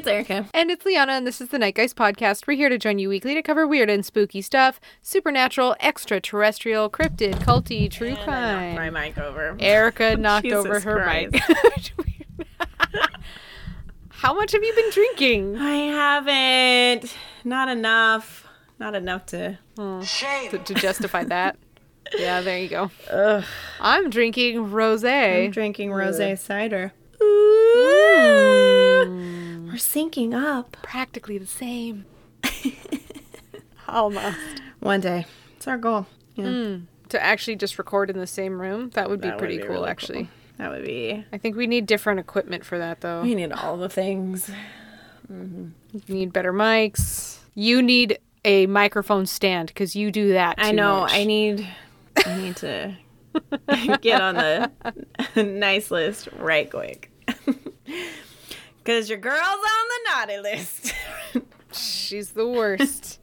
it's Erica. And it's Liana, and this is the Night Guys Podcast. We're here to join you weekly to cover weird and spooky stuff, supernatural, extraterrestrial, cryptid, culty, true crime. I knocked my mic over. Erica knocked over her mic. How much have you been drinking? I haven't. Not enough to justify that. Yeah, there you go. Ugh. I'm drinking rosé cider. Ooh. We're syncing up. Practically the same. Almost. One day. It's our goal. Yeah. To actually just record in the same room, that would be pretty cool, really. That would be... I think we need different equipment for that, though. We need all the things. Mm-hmm. You need better mics. You need a microphone stand, because you do that too much. I need to get on the nice list right quick. Because your girl's on the naughty list. She's the worst.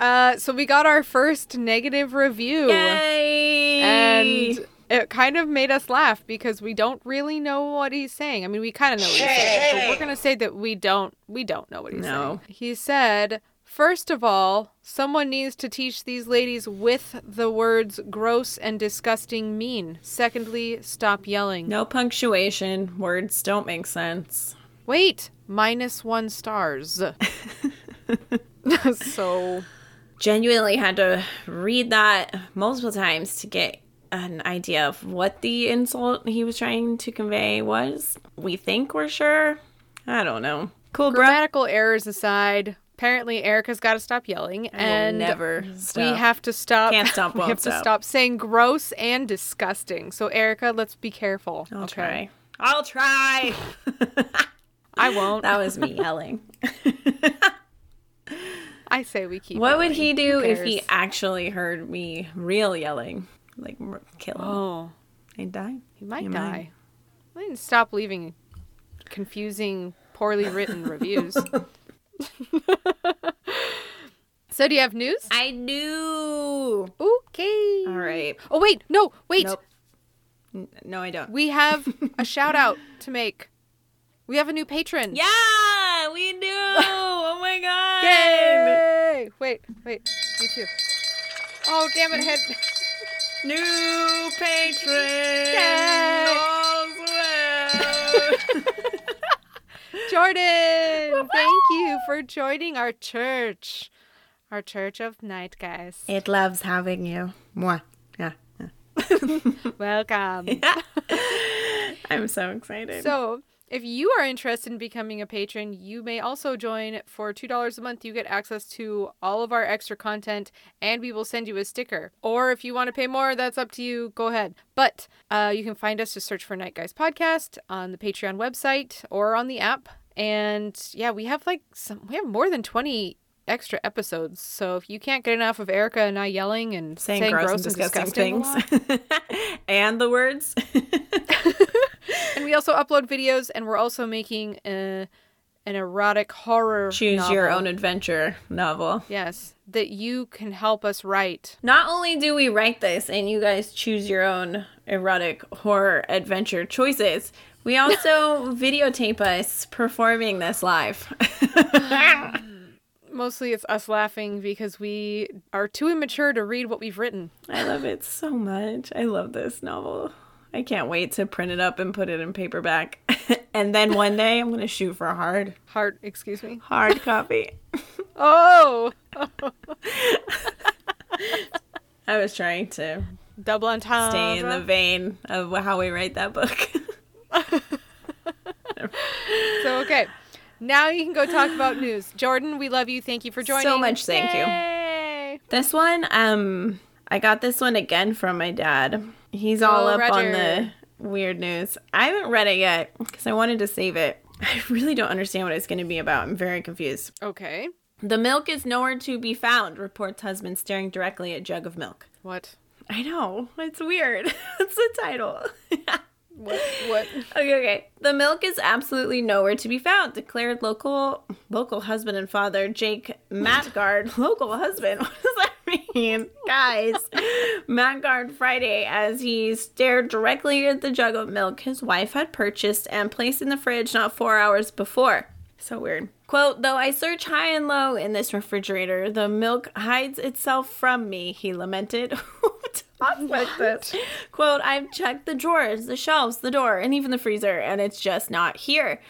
So we got our first negative review. Yay! And it kind of made us laugh because we don't really know what he's saying. I mean, we kind of know what he's saying, but we're going to say that we don't know what he's saying. He said... First of all, someone needs to teach these ladies with the words gross and disgusting mean. Secondly, stop yelling. No punctuation. Words don't make sense. Wait, -1 stars. So genuinely had to read that multiple times to get an idea of what the insult he was trying to convey was. We think we're sure. I don't know. Cool, bro. Grammatical errors aside... Apparently, Erica's got to stop yelling, and never stop. We have to stop. Can't stop. We have to stop saying gross and disgusting. So, Erica, let's be careful. I'll try. I won't. That was me yelling. I say we keep. What would he do if he actually heard me real yelling? Like kill him? Oh, he'd die. He might die. I didn't stop leaving confusing, poorly written reviews. So do you have news? I do. Okay. All right. Oh, wait. No, wait. Nope. No, I don't. We have a shout out to make. We have a new patron. Yeah, we do. Oh, my God. Yay. Wait. Me too. Oh, damn it. New patron. Yay. Jordan, thank you for joining our church of Night Guys. It loves having you. Mwah. Yeah. Welcome. Yeah. I'm so excited. So, if you are interested in becoming a patron, you may also join. For $2 a month, you get access to all of our extra content, and we will send you a sticker. Or if you want to pay more, that's up to you. Go ahead. But you can find us. Just search for Night Guys Podcast on the Patreon website or on the app. And yeah, we have more than 20 extra episodes. So if you can't get enough of Erica and I yelling and saying gross and disgusting things and the words. And we also upload videos, and we're also making an erotic horror choose your own adventure novel. Yes, that you can help us write. Not only do we write this and you guys choose your own erotic horror adventure choices, we also videotape us performing this live. Mostly it's us laughing because we are too immature to read what we've written. I love it so much. I love this novel. I can't wait to print it up and put it in paperback. And then one day I'm going to shoot for hard copy. Oh! I was trying to double entendre. Stay in the vein of how we write that book. So, okay. Now you can go talk about news. Jordan, we love you. Thank you for joining. So much thank you. This one, I got this one again from my dad. He's all up on the weird news. I haven't read it yet because I wanted to save it. I really don't understand what it's going to be about. I'm very confused. Okay. The milk is nowhere to be found, reports husband staring directly at jug of milk. What? I know. It's weird. That's the title. What? Okay. The milk is absolutely nowhere to be found, declared local husband and father Jake Matgard. Local husband? What does that mean? Guys, Matgard Friday, as he stared directly at the jug of milk his wife had purchased and placed in the fridge not 4 hours before. So weird. Quote, though I search high and low in this refrigerator, the milk hides itself from me, he lamented. Like this. Quote, I've checked the drawers, the shelves, the door, and even the freezer, and it's just not here.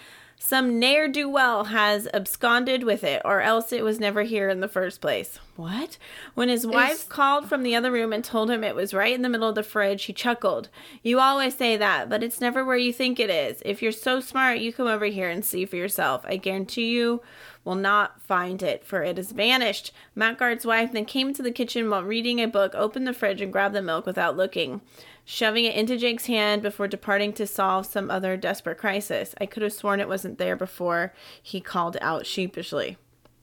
Some ne'er-do-well has absconded with it, or else it was never here in the first place. What? When his wife called from the other room and told him it was right in the middle of the fridge, he chuckled. You always say that, but it's never where you think it is. If you're so smart, you come over here and see for yourself. I guarantee you will not find it, for it has vanished. Mackgard's wife then came into the kitchen while reading a book, opened the fridge, and grabbed the milk without looking, shoving it into Jake's hand before departing to solve some other desperate crisis. I could have sworn it wasn't there before, he called out sheepishly.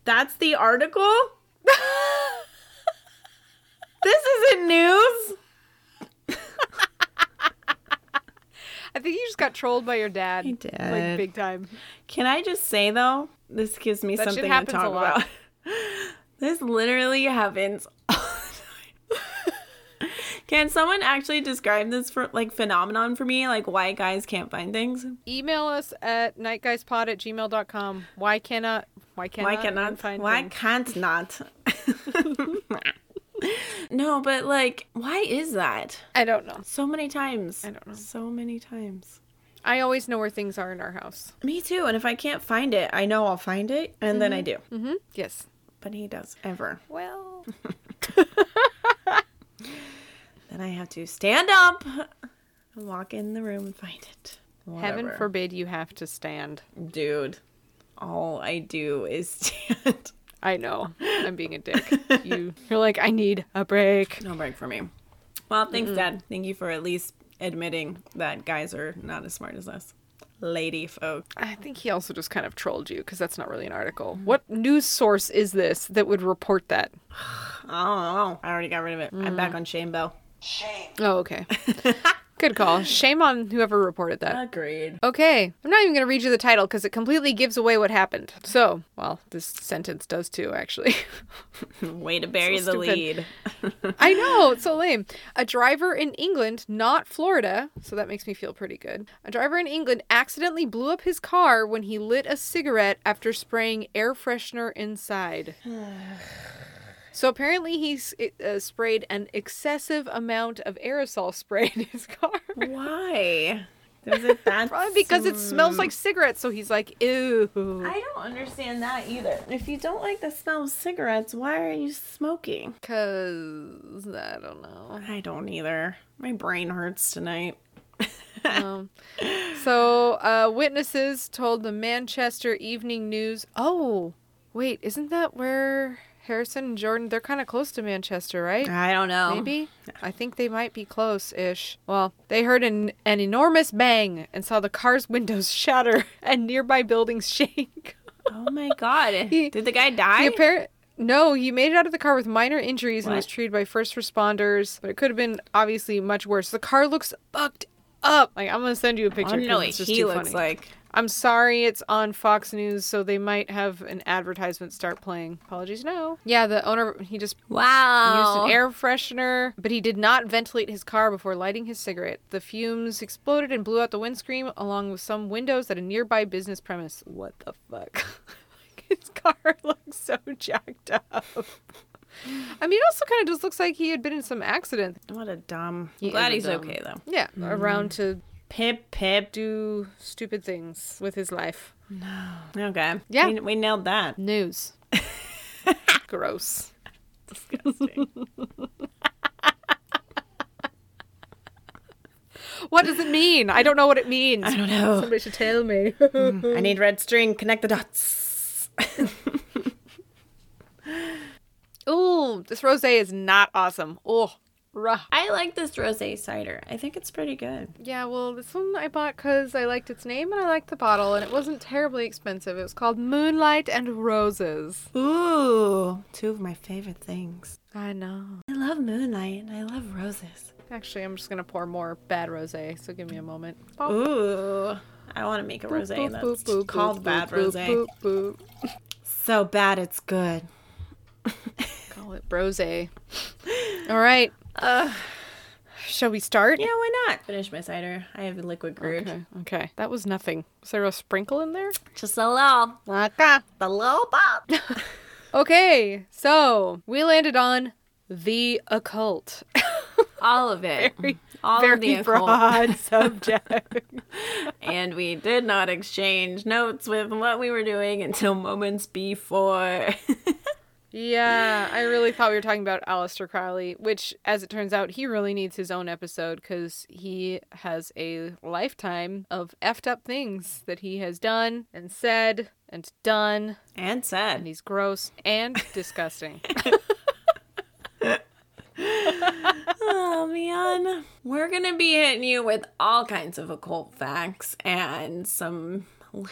That's the article? This isn't news? I think you just got trolled by your dad. He did. Like, big time. Can I just say, though, this gives me something to talk about. This literally happens all the time. Can someone actually describe this phenomenon for me? Like, why guys can't find things? Email us at nightguyspod@gmail.com. Why can't not find things? No, but why is that? I don't know. So many times. I always know where things are in our house. Me too. And if I can't find it, I know I'll find it. And then I do. Mm-hmm. Yes. But he doesn't ever. Well. Then I have to stand up and walk in the room and find it. Whatever. Heaven forbid you have to stand. Dude, all I do is stand. I know. I'm being a dick. You're like, I need a break. No break for me. Well, thanks, Dad. Thank you for at least admitting that guys are not as smart as us. Lady folk. I think he also just kind of trolled you because that's not really an article. What news source is this that would report that? I don't know. I already got rid of it. I'm back on Shame Bell. Shame. Oh, okay. Good call. Shame on whoever reported that. Agreed. Okay. I'm not even going to read you the title because it completely gives away what happened. So, well, this sentence does too, actually. Way to bury the lead. I know. It's so lame. A driver in England, not Florida, so that makes me feel pretty good. A driver in England accidentally blew up his car when he lit a cigarette after spraying air freshener inside. So apparently he sprayed an excessive amount of aerosol spray in his car. Why? Is it that? Probably because it smells like cigarettes. So he's like, ew. I don't understand that either. If you don't like the smell of cigarettes, why are you smoking? Because I don't know. I don't either. My brain hurts tonight. So witnesses told the Manchester Evening News. Oh, wait, isn't that where... Harrison and Jordan, they're kind of close to Manchester, right? I don't know. Maybe? I think they might be close-ish. Well, they heard an enormous bang and saw the car's windows shatter and nearby buildings shake. Oh, my God. Did the guy die? No, he made it out of the car with minor injuries and was treated by first responders. But it could have been, obviously, much worse. The car looks fucked up. I'm going to send you a picture. I don't know what he looks like. I'm sorry, it's on Fox News, so they might have an advertisement start playing. Apologies, no. Yeah, the owner, he just used an air freshener, but he did not ventilate his car before lighting his cigarette. The fumes exploded and blew out the windscreen, along with some windows at a nearby business premise. What the fuck? His car looks so jacked up. I mean, it also kind of just looks like he had been in some accident. What a dumb. Glad he's okay, though. Yeah, around to... Pip do stupid things with his life. No. Okay. Yeah. We nailed that. News. Gross. Disgusting. What does it mean? I don't know what it means. I don't know. Somebody should tell me. I need red string. Connect the dots. Ooh, this rosé is not awesome. Ooh. I like this rosé cider. I think it's pretty good. Yeah, well, this one I bought because I liked its name and I liked the bottle, and it wasn't terribly expensive. It was called Moonlight and Roses. Ooh, two of my favorite things. I know. I love moonlight and I love roses. Actually, I'm just going to pour more bad rosé, so give me a moment. Pop. Ooh, I want to make a rosé that's called bad rosé. So bad it's good. Call it brosé. All right. Shall we start? Yeah, why not? Finish my cider. I have a liquid courage. Okay. That was nothing. Was there a sprinkle in there? Just a little. Like a little pop. Okay, so we landed on the occult. All of it. Very broad subject. And we did not exchange notes with what we were doing until moments before. Yeah, I really thought we were talking about Aleister Crowley, which, as it turns out, he really needs his own episode because he has a lifetime of effed up things that he has done and said and done. And said. And he's gross and disgusting. Oh, man. We're going to be hitting you with all kinds of occult facts and some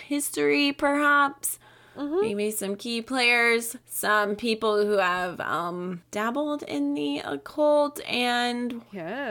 history, perhaps. Mm-hmm. Maybe some key players, some people who have dabbled in the occult, and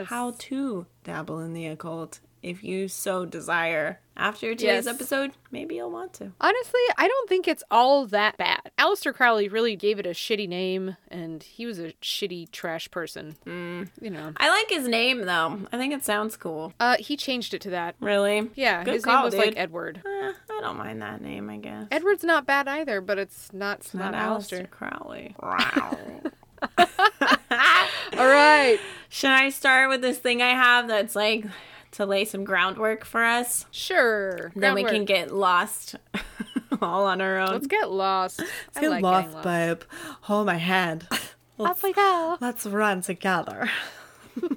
how to dabble in the occult if you so desire. After today's episode, maybe you'll want to. Honestly, I don't think it's all that bad. Aleister Crowley really gave it a shitty name, and he was a shitty trash person. Mm. You know. I like his name, though. I think it sounds cool. He changed it to that. Really? Yeah, good his call, name was, dude. Like, Edward. I don't mind that name, I guess. Edward's not bad either, but it's not Aleister Crowley. Wow. All right. Should I start with this thing I have that's like... to lay some groundwork for us? Sure. Then we can get lost all on our own. Let's get lost. Let's get lost, babe. Hold my hand. Off we go. Let's run together. Okay.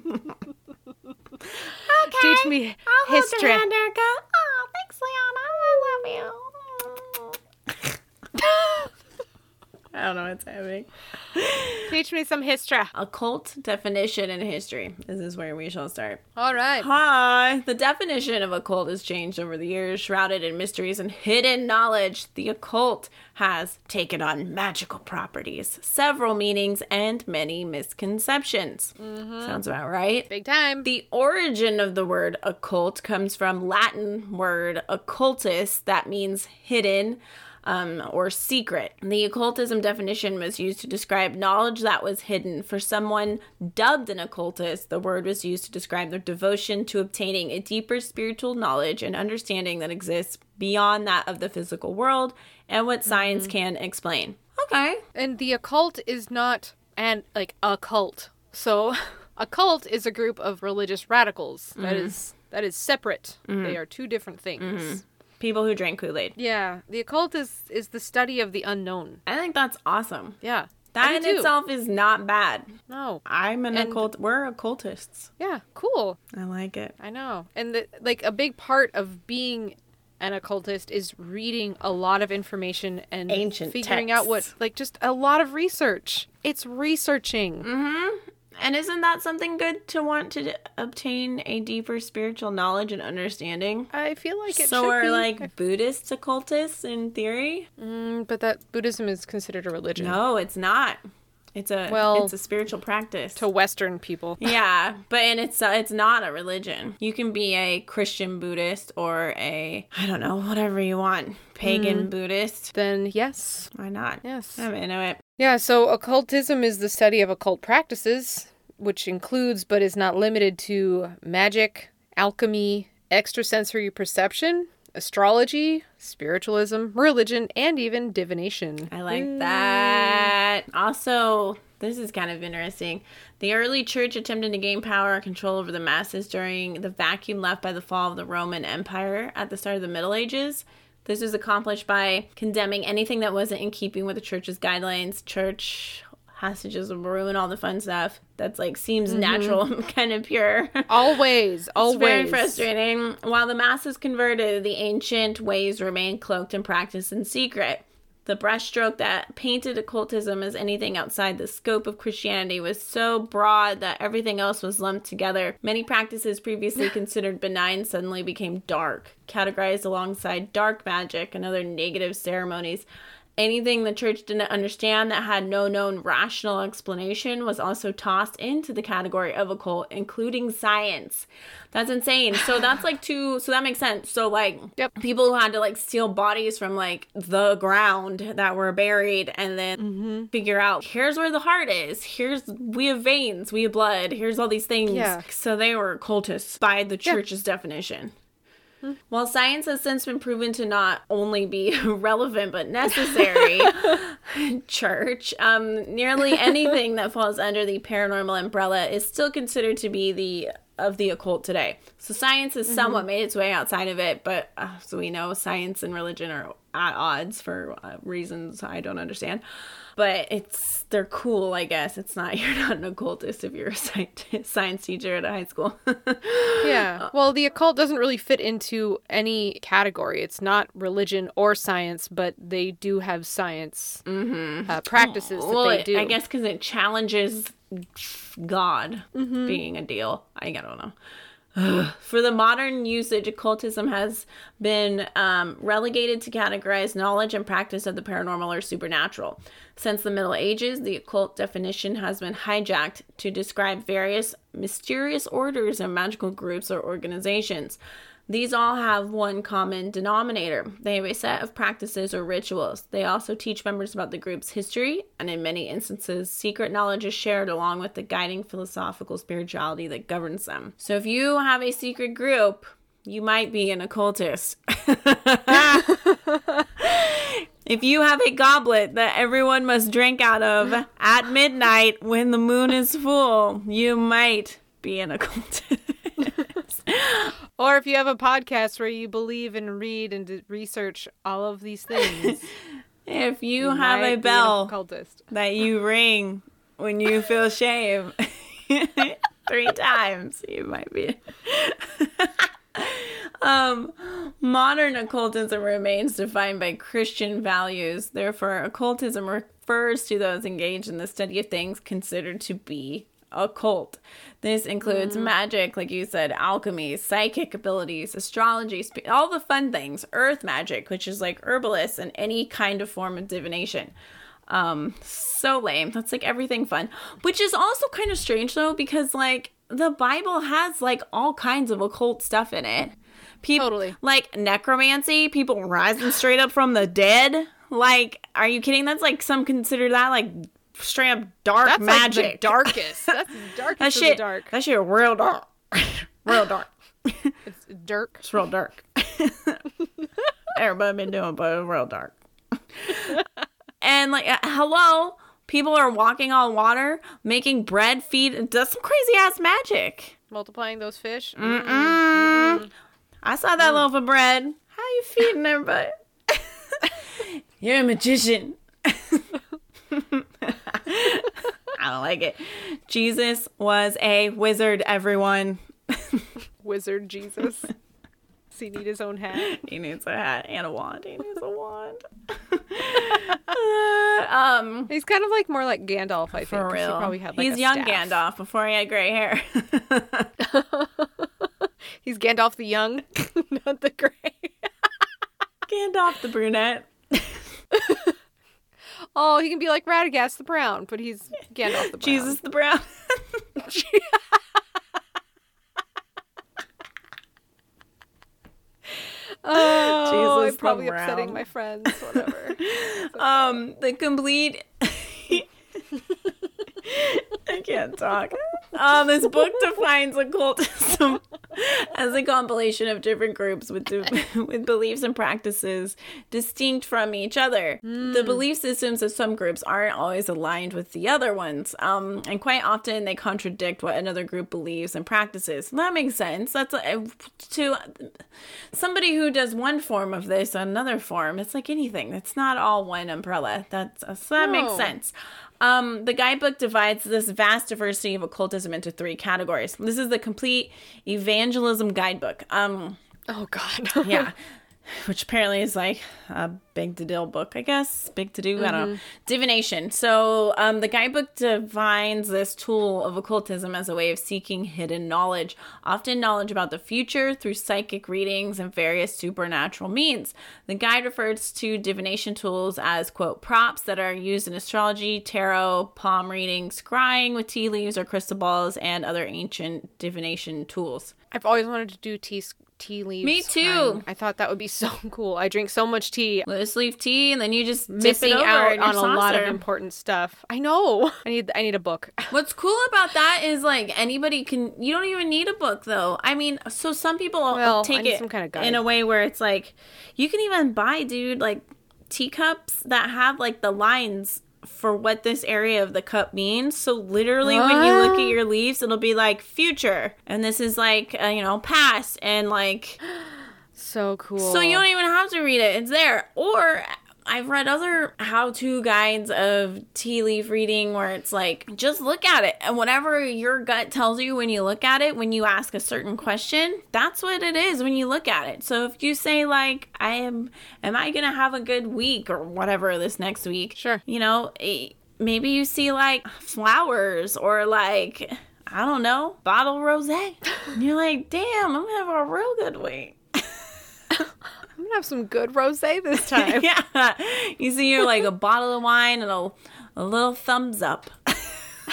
Teach me I'll history. Hold your hand, Erica. Oh, thanks, Leon. I love you. I don't know what's happening. Teach me some history. Occult definition in history. This is where we shall start. All right. Hi. The definition of occult has changed over the years, shrouded in mysteries and hidden knowledge. The occult has taken on magical properties, several meanings, and many misconceptions. Mm-hmm. Sounds about right. Big time. The origin of the word occult comes from Latin word occultus, that means hidden, or secret. The occultism definition was used to describe knowledge that was hidden. For someone dubbed an occultist, the word was used to describe their devotion to obtaining a deeper spiritual knowledge and understanding that exists beyond that of the physical world and what science can explain. Okay. And the occult is not a cult. So a cult is a group of religious radicals. That is separate. Mm-hmm. They are two different things. Mm-hmm. People who drink Kool-Aid. Yeah. The occult is the study of the unknown. I think that's awesome. Yeah. That in itself is not bad. No. We're occultists. Yeah. Cool. I like it. I know. And a big part of being an occultist is reading a lot of information and ancient figuring texts. Out what, just a lot of research. It's researching. Mm-hmm. And isn't that something good to want to obtain a deeper spiritual knowledge and understanding? I feel like it should be. So are Buddhist occultists in theory? But that Buddhism is considered a religion. No, it's not. It's a spiritual practice. To Western people. Yeah, but it's not a religion. You can be a Christian Buddhist or a, I don't know, whatever you want, pagan Buddhist. Then yes. Why not? Yes. I'm into it. Yeah, so occultism is the study of occult practices, which includes but is not limited to magic, alchemy, extrasensory perception, astrology, spiritualism, religion, and even divination. I like that. Also, this is kind of interesting. The early church attempted to gain power and control over the masses during the vacuum left by the fall of the Roman Empire at the start of the Middle Ages. This was accomplished by condemning anything that wasn't in keeping with the church's guidelines. Church hostages will ruin all the fun stuff. That's seems natural and kind of pure. Always. It's very frustrating. While the masses converted, the ancient ways remained cloaked and practiced in secret. The brushstroke that painted occultism as anything outside the scope of Christianity was so broad that everything else was lumped together. Many practices previously considered benign suddenly became dark, categorized alongside dark magic and other negative ceremonies. Anything the church didn't understand that had no known rational explanation was also tossed into the category of occult, including science. That's insane. So that's like two. So that makes sense. So like people who had to like steal bodies from like the ground that were buried and then figure out here's where the heart is. Here's we have veins. We have blood. Here's all these things. Yeah. So they were cultists by the church's definition. While science has since been proven to not only be relevant but necessary, church, nearly anything that falls under the paranormal umbrella is still considered to be the of the occult today. So science has somewhat made its way outside of it, but so we know science and religion are at odds for reasons I don't understand. But they're cool, I guess. You're not an occultist if you're a science teacher at a high school. Yeah. Well, the occult doesn't really fit into any category. It's not religion or science, but they do have science practices that they do. I guess because it challenges God being a deal. I don't know. For the modern usage, occultism has been relegated to categorize knowledge and practice of the paranormal or supernatural. Since the Middle Ages, the occult definition has been hijacked to describe various mysterious orders and magical groups or organizations. These all have one common denominator. They have a set of practices or rituals. They also teach members about the group's history, and in many instances, secret knowledge is shared along with the guiding philosophical spirituality that governs them. So if you have a secret group, you might be an occultist. If you have a goblet that everyone must drink out of at midnight when the moon is full, you might be an occultist. Or if you have a podcast where you believe and read and research all of these things. If you have a bell that you ring when you feel shame 3 times, you might be. Modern occultism remains defined by Christian values. Therefore, occultism refers to those engaged in the study of things considered to be occult. This includes magic, like you said, alchemy, psychic abilities, astrology, all the fun things, earth magic, which is like herbalists and any kind of form of divination. So lame. That's like everything fun, which is also kind of strange though, because like the Bible has like all kinds of occult stuff in it. Totally. Like necromancy, people rising straight up from the dead. Like, are you kidding? That's like some consider that like straight up dark that's magic. Like the darkest. That's darkest that shit, of the dark. That shit real dark. Real dark. It's dark. It's real dark. Everybody been doing, but real dark. And like, hello, people are walking on water, making bread, feed, and does some crazy ass magic. Multiplying those fish. I saw that loaf of bread. How you feeding everybody? You're a magician. I don't like it. Jesus was a wizard, everyone. Wizard Jesus. Does he need his own hat? He needs a hat and a wand. He needs a wand. He's kind of like more like Gandalf, I think. For real. He probably had, like, he's young staff. Gandalf before he had gray hair. He's Gandalf the young, not the gray. Gandalf the brunette. Oh, he can be like Radagast the Brown, but he's Gandalf the Brown. Jesus the Brown. Oh, Jesus I'm probably the Brown. Upsetting my friends. Whatever. Okay. The complete. I can't talk. This book defines occultism as a compilation of different groups with beliefs and practices distinct from each other. The belief systems of some groups aren't always aligned with the other ones, and quite often they contradict what another group believes and practices. That makes sense. That's to somebody who does one form of this another form. It's like anything. It's not all one umbrella. That makes sense. The guidebook divides this vast diversity of occultism into 3 categories. This is the complete evangelism guidebook. Oh God. Yeah. Which apparently is like a big to deal book, I guess. Big to do, I don't know. Divination. So the guidebook defines this tool of occultism as a way of seeking hidden knowledge, often knowledge about the future through psychic readings and various supernatural means. The guide refers to divination tools as, quote, props that are used in astrology, tarot, palm reading, scrying with tea leaves or crystal balls, and other ancient divination tools. I've always wanted to do tea leaves. Me too. I thought that would be so cool. I drink so much tea. Loose leaf tea, and then you just missing out on a lot of important stuff. I know. I need a book. What's cool about that is like anybody can. You don't even need a book though. I mean, so some people take it some kind of guide in a way where it's like you can even buy, dude, like teacups that have like the lines for what this area of the cup means. So literally when you look at your leaves, it'll be like future, and this is like past, and like so cool. So you don't even have to read it, it's there. Or I've read other how-to guides of tea leaf reading where it's like, just look at it. And whatever your gut tells you when you look at it, when you ask a certain question, that's what it is when you look at it. So if you say like, am I going to have a good week or whatever this next week? Sure. Maybe you see like flowers or like, I don't know, bottle rosé. And you're like, damn, I'm going to have a real good week. I'm going to have some good rosé this time. Yeah. You see, you're like a bottle of wine and a little thumbs up.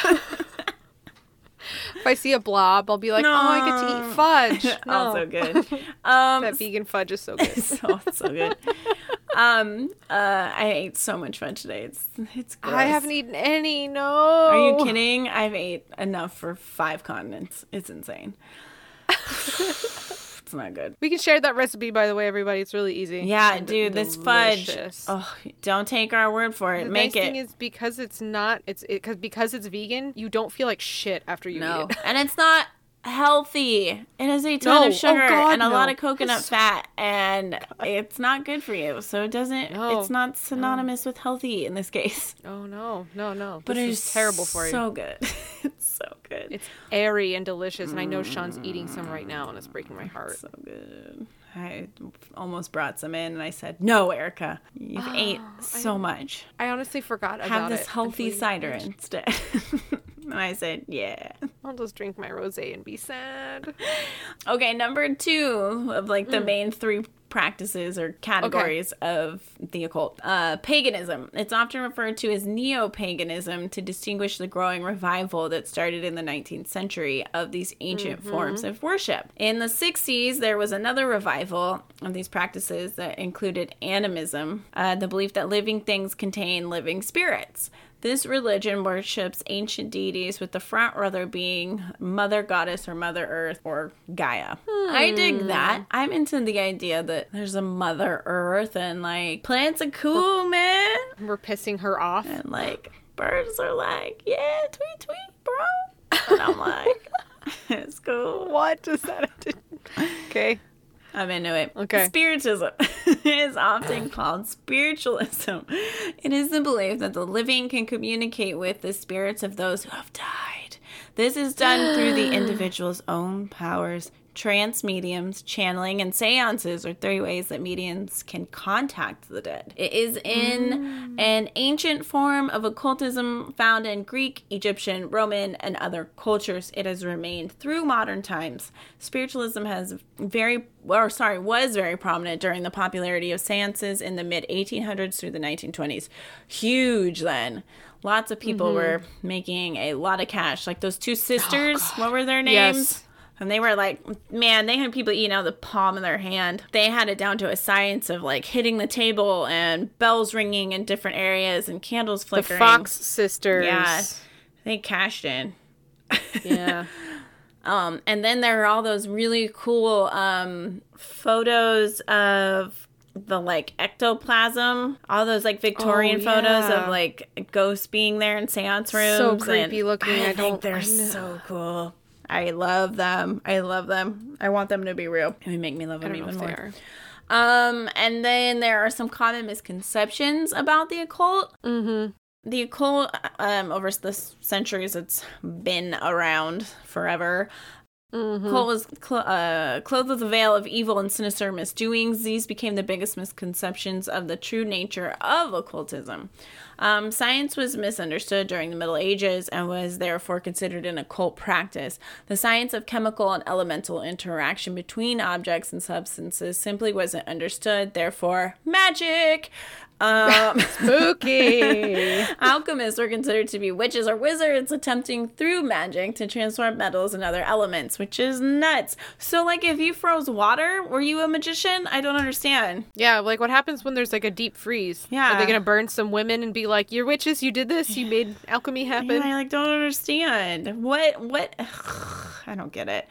If I see a blob, I'll be like, no. Oh, I get to eat fudge. No. Oh, so good. That vegan fudge is so good. So good. I ate so much fudge today. It's gross. I haven't eaten any, no. Are you kidding? I've ate enough for 5 continents. It's insane. It's not good. We can share that recipe, by the way, everybody. It's really easy. Yeah, and dude, delicious. This fudge. Oh, don't take our word for it. Make it. The nice thing is because it's vegan, you don't feel like shit after you eat it. And it's not healthy. It has a ton of sugar and a lot of coconut fat, and it's not good for you. So it doesn't. No. It's not synonymous with healthy in this case. Oh no. But it's terrible for you. So good. It's so good. It's airy and delicious, and I know Sean's eating some right now, and it's breaking my heart. So good. I almost brought some in, and I said, no, Erica, you've ate so much. I honestly forgot about it. Have this healthy cider instead. And I said, yeah. I'll just drink my rosé and be sad. Okay, number 2 of like the main 3 practices or categories of the occult. Paganism. It's often referred to as neo-paganism to distinguish the growing revival that started in the 19th century of these ancient forms of worship. In the 60s, there was another revival of these practices that included animism, the belief that living things contain living spirits. This religion worships ancient deities, with the front runner being Mother Goddess or Mother Earth or Gaia. I dig that. I'm into the idea that there's a Mother Earth and like plants are cool, man. We're pissing her off. And like birds are like, yeah, tweet, tweet, bro. And I'm like, it's cool. What does that have to do? Okay. I'm into it. Okay. Spiritism is often called spiritualism. It is the belief that the living can communicate with the spirits of those who have died. This is done through the individual's own powers. Trance mediums, channeling, and seances are 3 ways that mediums can contact the dead. It is in an ancient form of occultism found in Greek, Egyptian, Roman, and other cultures. It has remained through modern times. Spiritualism was very prominent during the popularity of seances in the mid-1800s through the 1920s. Huge then. Lots of people were making a lot of cash. Like those 2 sisters, what were their names? Yes. And they were like, man, they had people eating out of the palm of their hand. They had it down to a science of like hitting the table and bells ringing in different areas and candles flickering. The Fox sisters. Yeah. They cashed in. Yeah. And then there are all those really cool photos of the like ectoplasm, all those like Victorian photos of like ghosts being there in seance rooms. So creepy looking. I think they're so cool. I love them. I want them to be real. It would make me love them even more. And then there are some common misconceptions about the occult. The occult, over the centuries, it's been around forever. Mm-hmm. Cole was clothed with a veil of evil and sinister misdoings. These became the biggest misconceptions of the true nature of occultism. Science was misunderstood during the Middle Ages and was therefore considered an occult practice. The science of chemical and elemental interaction between objects and substances simply wasn't understood, therefore magic! Spooky! Alchemists were considered to be witches or wizards attempting through magic to transform metals and other elements, which is nuts. So, like, if you froze water, were you a magician? I don't understand. Yeah, like, what happens when there's, like, a deep freeze? Yeah. Are they going to burn some women and be like, you're witches, you did this, you made alchemy happen? Yeah, I, like, don't understand. What? Ugh, I don't get it.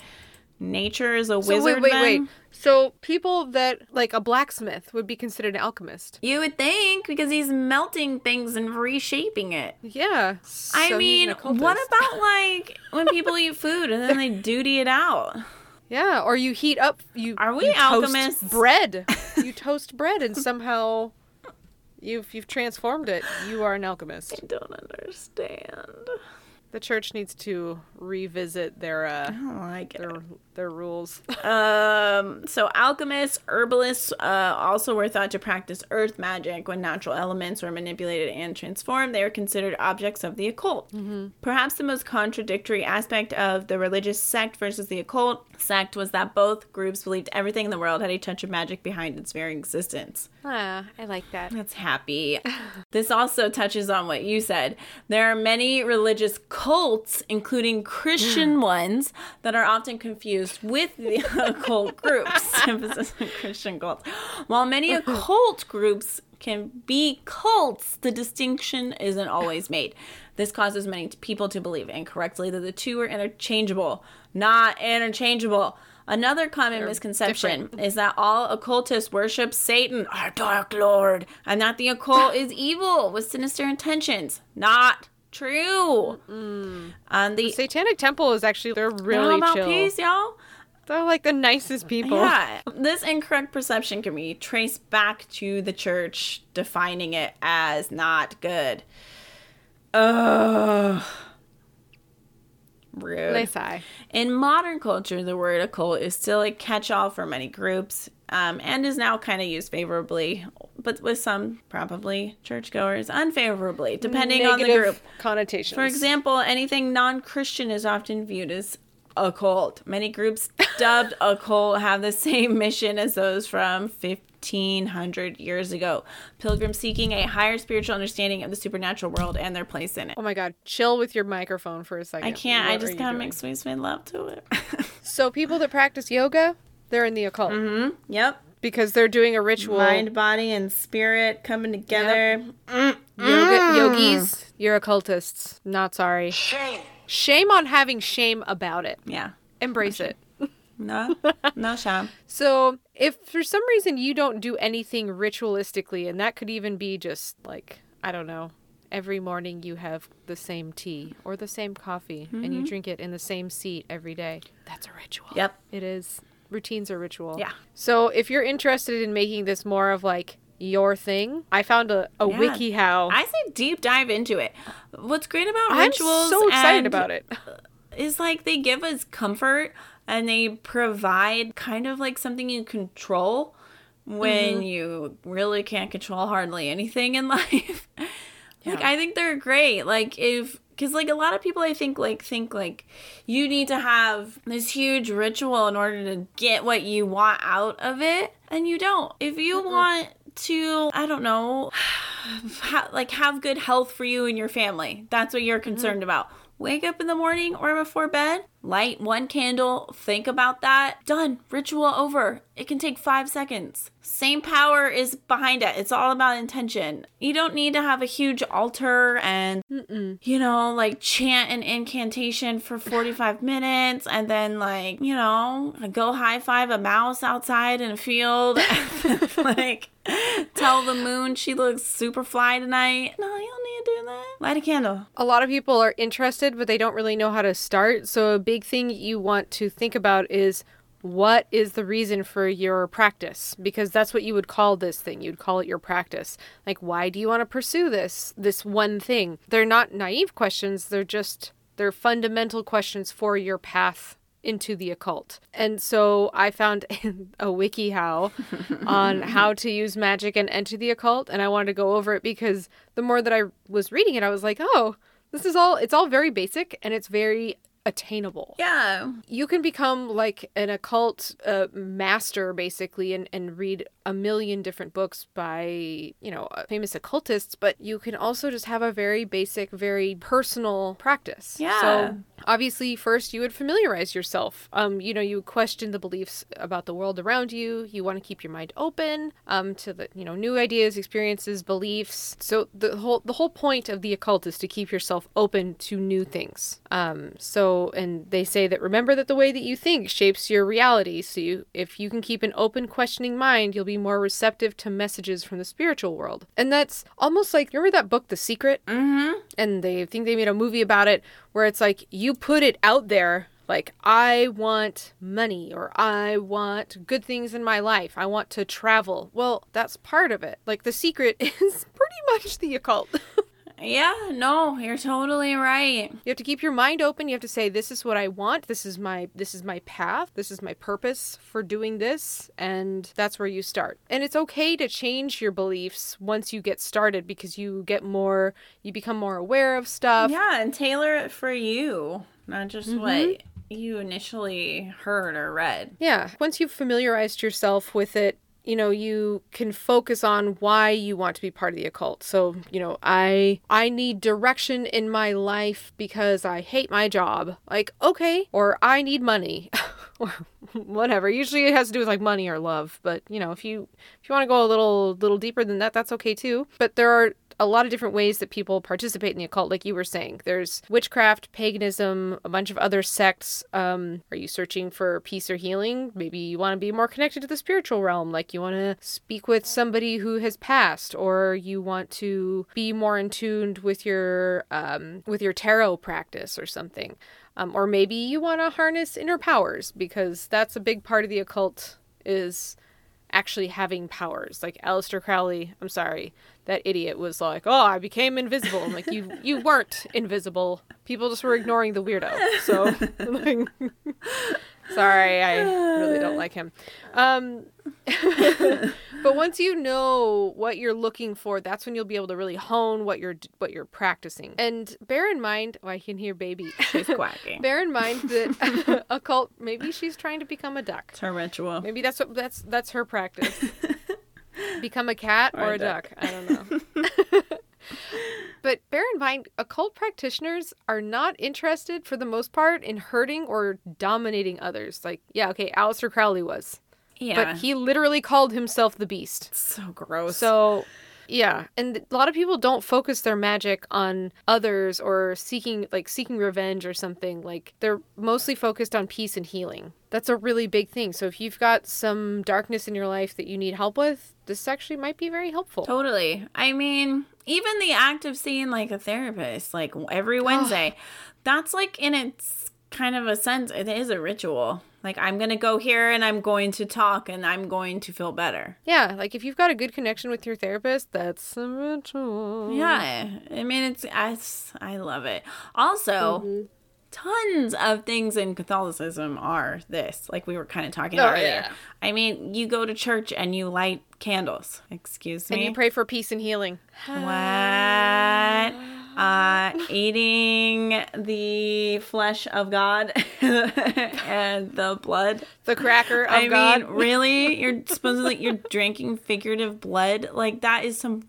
Nature is a wizard. Wait. So people that, like, a blacksmith would be considered an alchemist. You would think, because he's melting things and reshaping it. Yeah. So I mean, what about, like, when people eat food and then they duty it out? Yeah, or you heat up, you alchemists? Toast bread. You toast bread and somehow you've transformed it. You are an alchemist. I don't understand. The church needs to revisit their rules. So alchemists, herbalists also were thought to practice earth magic. When natural elements were manipulated and transformed, they were considered objects of the occult. Mm-hmm. Perhaps the most contradictory aspect of the religious sect versus the occult sect was that both groups believed everything in the world had a touch of magic behind its very existence. Ah, I like that. That's happy. This also touches on what you said. There are many religious cults, including Christian ones, that are often confused with the occult groups. Emphasis on Christian cults. While many occult groups can be cults, the distinction isn't always made. This causes many people to believe incorrectly that the two are interchangeable. Not interchangeable. Another common misconception is that all occultists worship Satan, our dark lord, and that the occult is evil with sinister intentions. Not true. The Satanic Temple is actually, they're really chill. Peace, y'all. They're like the nicest people. Yeah. This incorrect perception can be traced back to the church defining it as not good. Ugh. Rude. Nice eye. In modern culture, the word occult is still a catch-all for many groups, and is now kind of used favorably, but with some probably churchgoers unfavorably, depending on the group. Connotations. For example, anything non-Christian is often viewed as occult. Many groups dubbed occult have the same mission as those from 1500 years ago. Pilgrims seeking a higher spiritual understanding of the supernatural world and their place in it. Oh my God, chill with your microphone for a second. I can't. I just gotta make space my love to it. So people that practice yoga, they're in the occult. Mm-hmm. Yep. Because they're doing a ritual. Mind, body, and spirit coming together. Yep. Yogis, you're occultists. Not sorry. Shame. Shame on having shame about it. Yeah. Embrace it. No shame. So if for some reason you don't do anything ritualistically, and that could even be just like, I don't know, every morning you have the same tea or the same coffee, mm-hmm. and you drink it in the same seat every day. That's a ritual. Yep. It is. Routines are ritual. Yeah. So if you're interested in making this more of like your thing, I found a wiki how. I say deep dive into it. What's great about rituals. I'm so excited about it. Is like they give us comfort and they provide kind of like something you control when mm-hmm. you really can't control hardly anything in life. Like, I think they're great. Like, because, like, a lot of people, I think, you need to have this huge ritual in order to get what you want out of it. And you don't. If you mm-hmm. want to, I don't know, have good health for you and your family, that's what you're concerned mm-hmm. about. Wake up in the morning or before bed, light one candle, think about that. Done. Ritual over. It can take 5 seconds. Same power is behind it. It's all about intention. You don't need to have a huge altar and, you know, like chant an incantation for 45 minutes and then, like, you know, go high five a mouse outside in a field. Like, tell the moon she looks super fly tonight. No, you don't need to do that. Light a candle. A lot of people are interested, but they don't really know how to start. So a big thing you want to think about is what is the reason for your practice? Because that's what you would call this thing. You'd call it your practice. Like, why do you want to pursue this one thing? They're not naive questions. They're fundamental questions for your path into the occult. And so I found a wiki how on how to use magic and enter the occult. And I wanted to go over it because the more that I was reading it, I was like, oh, this is all, it's all very basic and it's very attainable. Yeah. You can become like an occult master basically and read a million different books by, you know, famous occultists, but you can also just have a very basic, very personal practice. Yeah. So obviously first you would familiarize yourself. You know, you question the beliefs about the world around you. You want to keep your mind open to the, you know, new ideas, experiences, beliefs. So the whole point of the occult is to keep yourself open to new things. And they say that remember that the way that you think shapes your reality. So if you can keep an open, questioning mind, you'll be more receptive to messages from the spiritual world. And that's almost like, remember that book, The Secret? Mm-hmm. And they think they made a movie about it where it's like, you put it out there. Like, I want money, or I want good things in my life. I want to travel. Well, that's part of it. Like, The Secret is pretty much the occult. Yeah, no, you're totally right. You have to keep your mind open. You have to say, this is what I want. This is my path. This is my purpose for doing this. And that's where you start. And it's okay to change your beliefs once you get started because you become more aware of stuff. Yeah, and tailor it for you, not just what you initially heard or read. Yeah, once you've familiarized yourself with it, you know, you can focus on why you want to be part of the occult. So, you know, I need direction in my life because I hate my job. Like, okay. Or I need money. Or whatever. Usually it has to do with like money or love. But, you know, if you want to go a little deeper than that, that's okay too. But there are a lot of different ways that people participate in the occult, like you were saying. There's witchcraft, paganism, a bunch of other sects. Are you searching for peace or healing? Maybe you want to be more connected to the spiritual realm, like you want to speak with somebody who has passed, or you want to be more in tune with your tarot practice or something. Or maybe you want to harness inner powers, because that's a big part of the occult is actually having powers. Like Aleister Crowley, I'm sorry, that idiot was like, oh, I became invisible. I'm like, you weren't invisible. People just were ignoring the weirdo. So, like, sorry, I really don't like him. But once you know what you're looking for, that's when you'll be able to really hone what you're practicing. And bear in mind, oh, I can hear baby. She's quacking. Bear in mind that occult, maybe she's trying to become a duck. It's her ritual. Maybe that's her practice. Become a cat or a duck. I don't know. But bear in mind, occult practitioners are not interested, for the most part, in hurting or dominating others. Like, yeah, okay, Aleister Crowley was. Yeah. But he literally called himself the Beast. It's so gross. So, yeah. And a lot of people don't focus their magic on others or seeking revenge or something. Like, they're mostly focused on peace and healing. That's a really big thing. So if you've got some darkness in your life that you need help with, this actually might be very helpful. Totally. I mean, even the act of seeing like a therapist, like every Wednesday, that's like in its kind of a sense, it is a ritual. Like, I'm going to go here and I'm going to talk and I'm going to feel better. Yeah. Like, if you've got a good connection with your therapist, that's a ritual. Yeah. I mean, I love it. Also, tons of things in Catholicism are this. Like, we were kind of talking earlier. Yeah. I mean, you go to church and you light candles. Excuse me. And you pray for peace and healing. What? Eating the flesh of God and the blood. The cracker of God. I mean, really? You're supposedly, you're drinking figurative blood? Like, that is some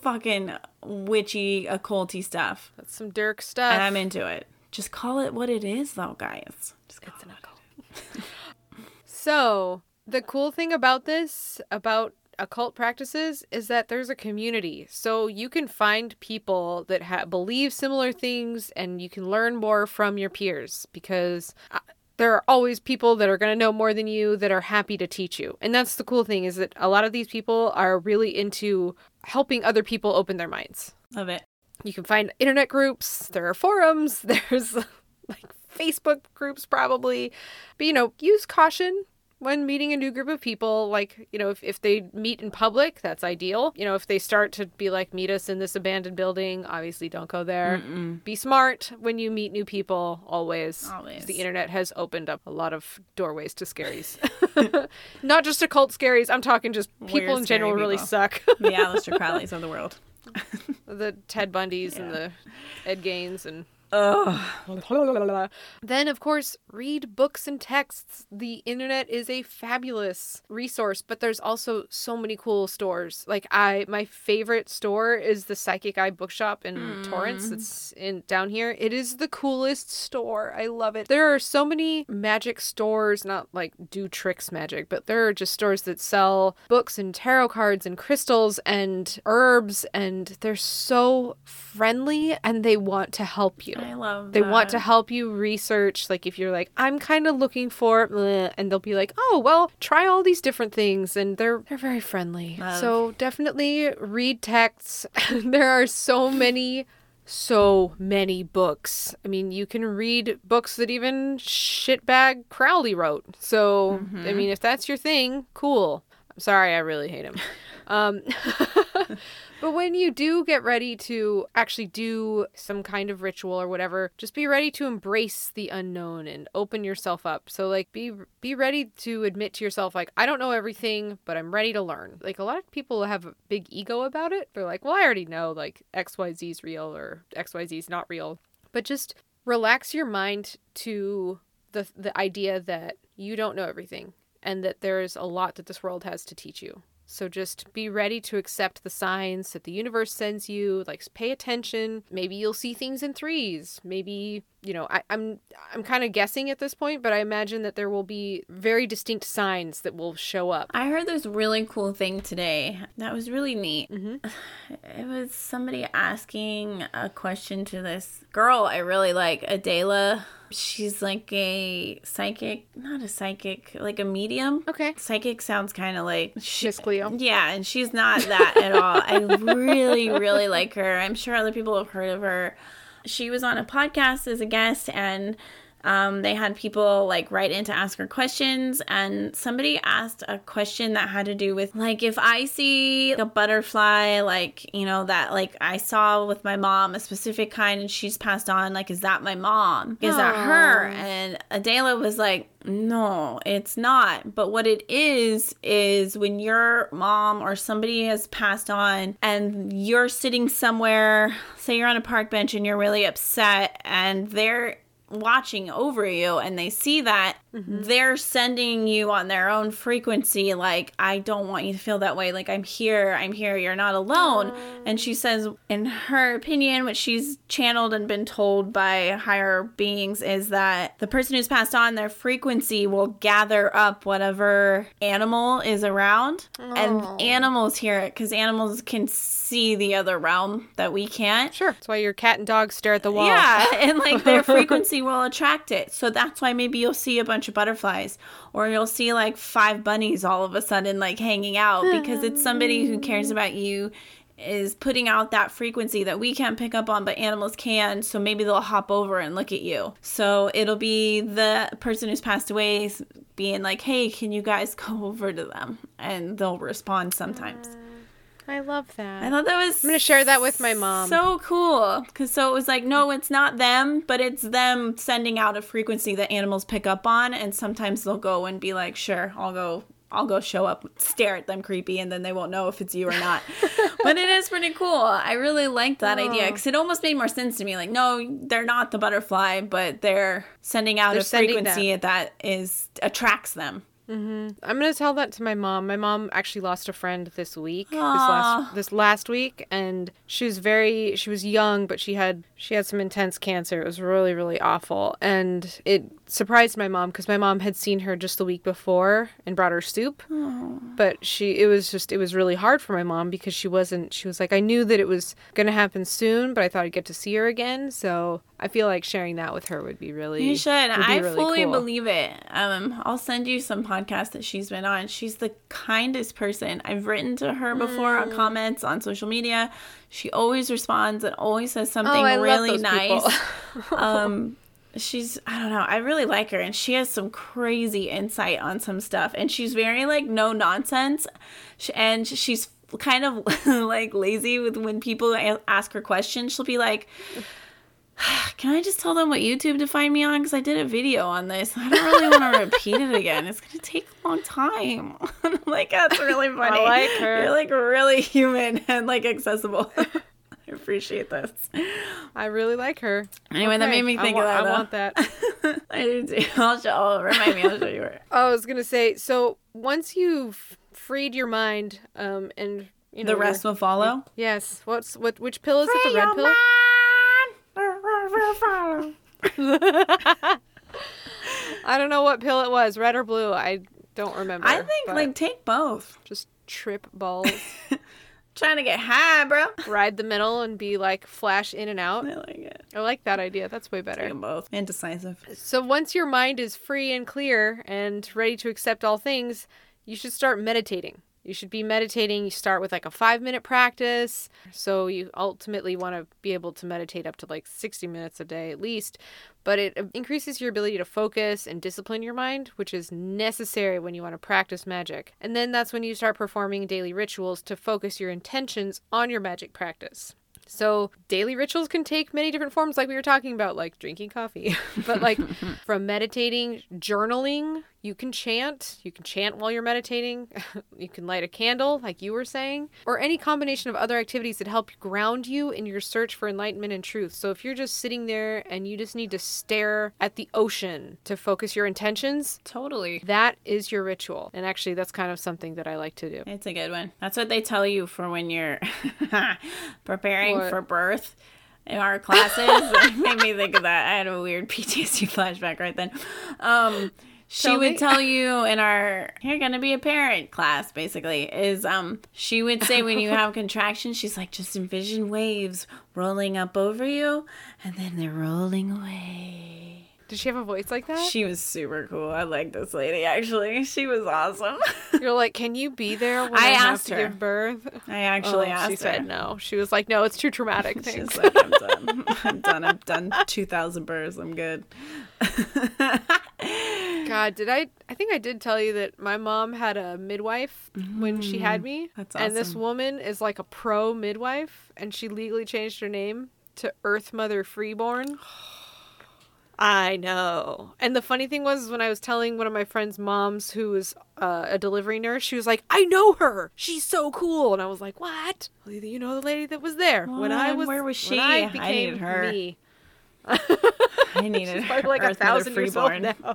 fucking witchy, occulty stuff. That's some dark stuff. And I'm into it. Just call it what it is, though, guys. Just call it's an occult. So, the cool thing about this, about occult practices, is that there's a community. So you can find people that believe similar things, and you can learn more from your peers, because there are always people that are going to know more than you that are happy to teach you. And that's the cool thing, is that a lot of these people are really into helping other people open their minds. Love it. You can find internet groups. There are forums. There's like Facebook groups probably. But, you know, use caution. when meeting a new group of people, like, you know, if they meet in public, that's ideal. You know, if they start to be like, meet us in this abandoned building, obviously don't go there. Mm-mm. Be smart when you meet new people, always. The internet has opened up a lot of doorways to scaries. Not just occult scaries. I'm talking just people in general really suck. The Aleister Crowleys of the world. The Ted Bundys and the Ed Gaines and... Then, of course, read books and texts. The internet is a fabulous resource, but there's also so many cool stores. Like, my favorite store is the Psychic Eye Bookshop in Torrance. It's down here. It is the coolest store. I love it. There are so many magic stores, not like do tricks magic, but there are just stores that sell books and tarot cards and crystals and herbs, and they're so friendly and they want to help you. I love that. They want to help you research, like, if you're like, I'm kind of looking for bleh, and they'll be like, oh, well, try all these different things, and they're very friendly. Love. So definitely read texts. There are so many books. I mean, you can read books that even shitbag Crowley wrote. So, I mean, if that's your thing, cool. I'm sorry, I really hate him. But when you do get ready to actually do some kind of ritual or whatever, just be ready to embrace the unknown and open yourself up. So, like, be ready to admit to yourself, like, I don't know everything, but I'm ready to learn. Like, a lot of people have a big ego about it. They're like, well, I already know, like, XYZ is real or XYZ is not real. But just relax your mind to the idea that you don't know everything and that there is a lot that this world has to teach you. So just be ready to accept the signs that the universe sends you. Like, pay attention. Maybe you'll see things in threes. Maybe, you know, I'm kind of guessing at this point, but I imagine that there will be very distinct signs that will show up. I heard this really cool thing today that was really neat. Mm-hmm. It was somebody asking a question to this girl I really like, Adela. She's like like a medium. Okay. Psychic sounds kind of like... Miss Cleo. Yeah, and she's not that at all. I really, really like her. I'm sure other people have heard of her. She was on a podcast as a guest, and they had people like write in to ask her questions, and somebody asked a question that had to do with, like, if I see a butterfly, like, you know, that like I saw with my mom, a specific kind, and she's passed on, like, is that my mom? Is that her? And Adela was like, no, it's not. But what it is when your mom or somebody has passed on and you're sitting somewhere, say you're on a park bench and you're really upset and they're watching over you and they see that, they're sending you on their own frequency, like, I don't want you to feel that way, like, I'm here, you're not alone. And she says, in her opinion, what she's channeled and been told by higher beings is that the person who's passed on, their frequency will gather up whatever animal is around, and animals hear it, because animals can see the other realm that we can't. Sure. That's why your cat and dog stare at the wall. Yeah, and like their frequency will attract it. So that's why maybe you'll see a bunch of butterflies, or you'll see like 5 bunnies all of a sudden like hanging out, because it's somebody who cares about you is putting out that frequency that we can't pick up on, but animals can. So maybe they'll hop over and look at you. So it'll be the person who's passed away being like, hey, can you guys go over to them? And they'll respond sometimes. I love that. I thought that was... I'm going to share that with my mom. So cool. So it was like, no, it's not them, but it's them sending out a frequency that animals pick up on. And sometimes they'll go and be like, sure, I'll go show up, stare at them creepy, and then they won't know if it's you or not. But it is pretty cool. I really liked that idea, because it almost made more sense to me. Like, no, they're not the butterfly, but they're sending out a frequency that attracts them. Mm-hmm. I'm going to tell that to my mom. My mom actually lost a friend this week, this last week, and she was young, but she had some intense cancer. It was really, really awful. And it surprised my mom, because my mom had seen her just the week before and brought her soup. Aww. But it was really hard for my mom, because she was like, I knew that it was going to happen soon, but I thought I'd get to see her again. So I feel like sharing that with her would be really... You should. I fully believe it. I'll send you some podcasts that she's been on. She's the kindest person. I've written to her before on comments on social media. She always responds and always says something really nice. she's, I don't know, I really like her, and she has some crazy insight on some stuff, and she's very, like, no nonsense, and she's kind of, like, lazy with when people ask her questions. She'll be like, can I just tell them what YouTube to find me on? Because I did a video on this. I don't really want to repeat it again. It's going to take a long time. I'm like, that's really funny. I like her. You're, like, really human and, like, accessible. I appreciate this. I really like her. Anyway, okay. That made me think of that. I want that. I do too. Remind me. I'll show you where. I was going to say, so once you've freed your mind and, you know. The rest will follow? Yes. Which pill is it? The red pill? Mind. I don't know what pill it was, red or blue. I don't remember. I think like take both. Just trip balls. Trying to get high, bro. Ride the middle and be like flash in and out. I like it. I like that idea. That's way better. Take them both. And decisive. So once your mind is free and clear and ready to accept all things, you should start meditating. You should be meditating. You start with like a 5-minute practice. So you ultimately want to be able to meditate up to like 60 minutes a day at least. But it increases your ability to focus and discipline your mind, which is necessary when you want to practice magic. And then that's when you start performing daily rituals to focus your intentions on your magic practice. So daily rituals can take many different forms, like we were talking about, like drinking coffee. But like from meditating, journaling, you can chant while you're meditating. You can light a candle, like you were saying, or any combination of other activities that help ground you in your search for enlightenment and truth. So if you're just sitting there and you just need to stare at the ocean to focus your intentions. Totally. That is your ritual. And actually, that's kind of something that I like to do. It's a good one. That's what they tell you for when you're preparing for birth in our classes. It made me think of that. I had a weird PTSD flashback right then. She would tell you in our "You're gonna be a parent" class, basically, is she would say when you have contractions, she's like, just envision waves rolling up over you, and then they're rolling away. Did she have a voice like that? She was super cool. I like this lady, actually. She was awesome. You're like, can you be there when I asked have to her. Give birth? I actually asked her. She said no. She was like, no, it's too traumatic. She's like, I'm done. I've done 2,000 births. I'm good. God, I think I did tell you that my mom had a midwife when she had me. That's awesome. And this woman is like a pro midwife, and she legally changed her name to Earth Mother Freeborn. I know. And the funny thing was, when I was telling one of my friend's moms who was a delivery nurse, she was like, I know her. She's so cool. And I was like, what? Well, you know the lady that was there. Well, when I was, where was she? I needed her. Me. I needed her. She's like 1,000 years old now.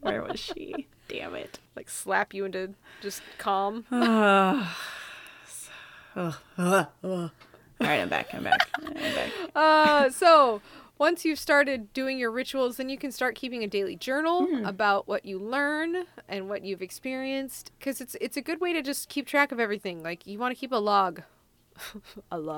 Where was she? Damn it. Like slap you into just calm. All right, I'm back. So... Once you've started doing your rituals, then you can start keeping a daily journal about what you learn and what you've experienced, because it's a good way to just keep track of everything. Like, you want to keep a log. And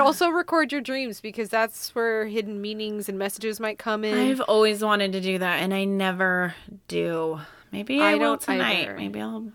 also record your dreams, because that's where hidden meanings and messages might come in. I've always wanted to do that, and I never do. Maybe I will tonight. Either. Maybe I'll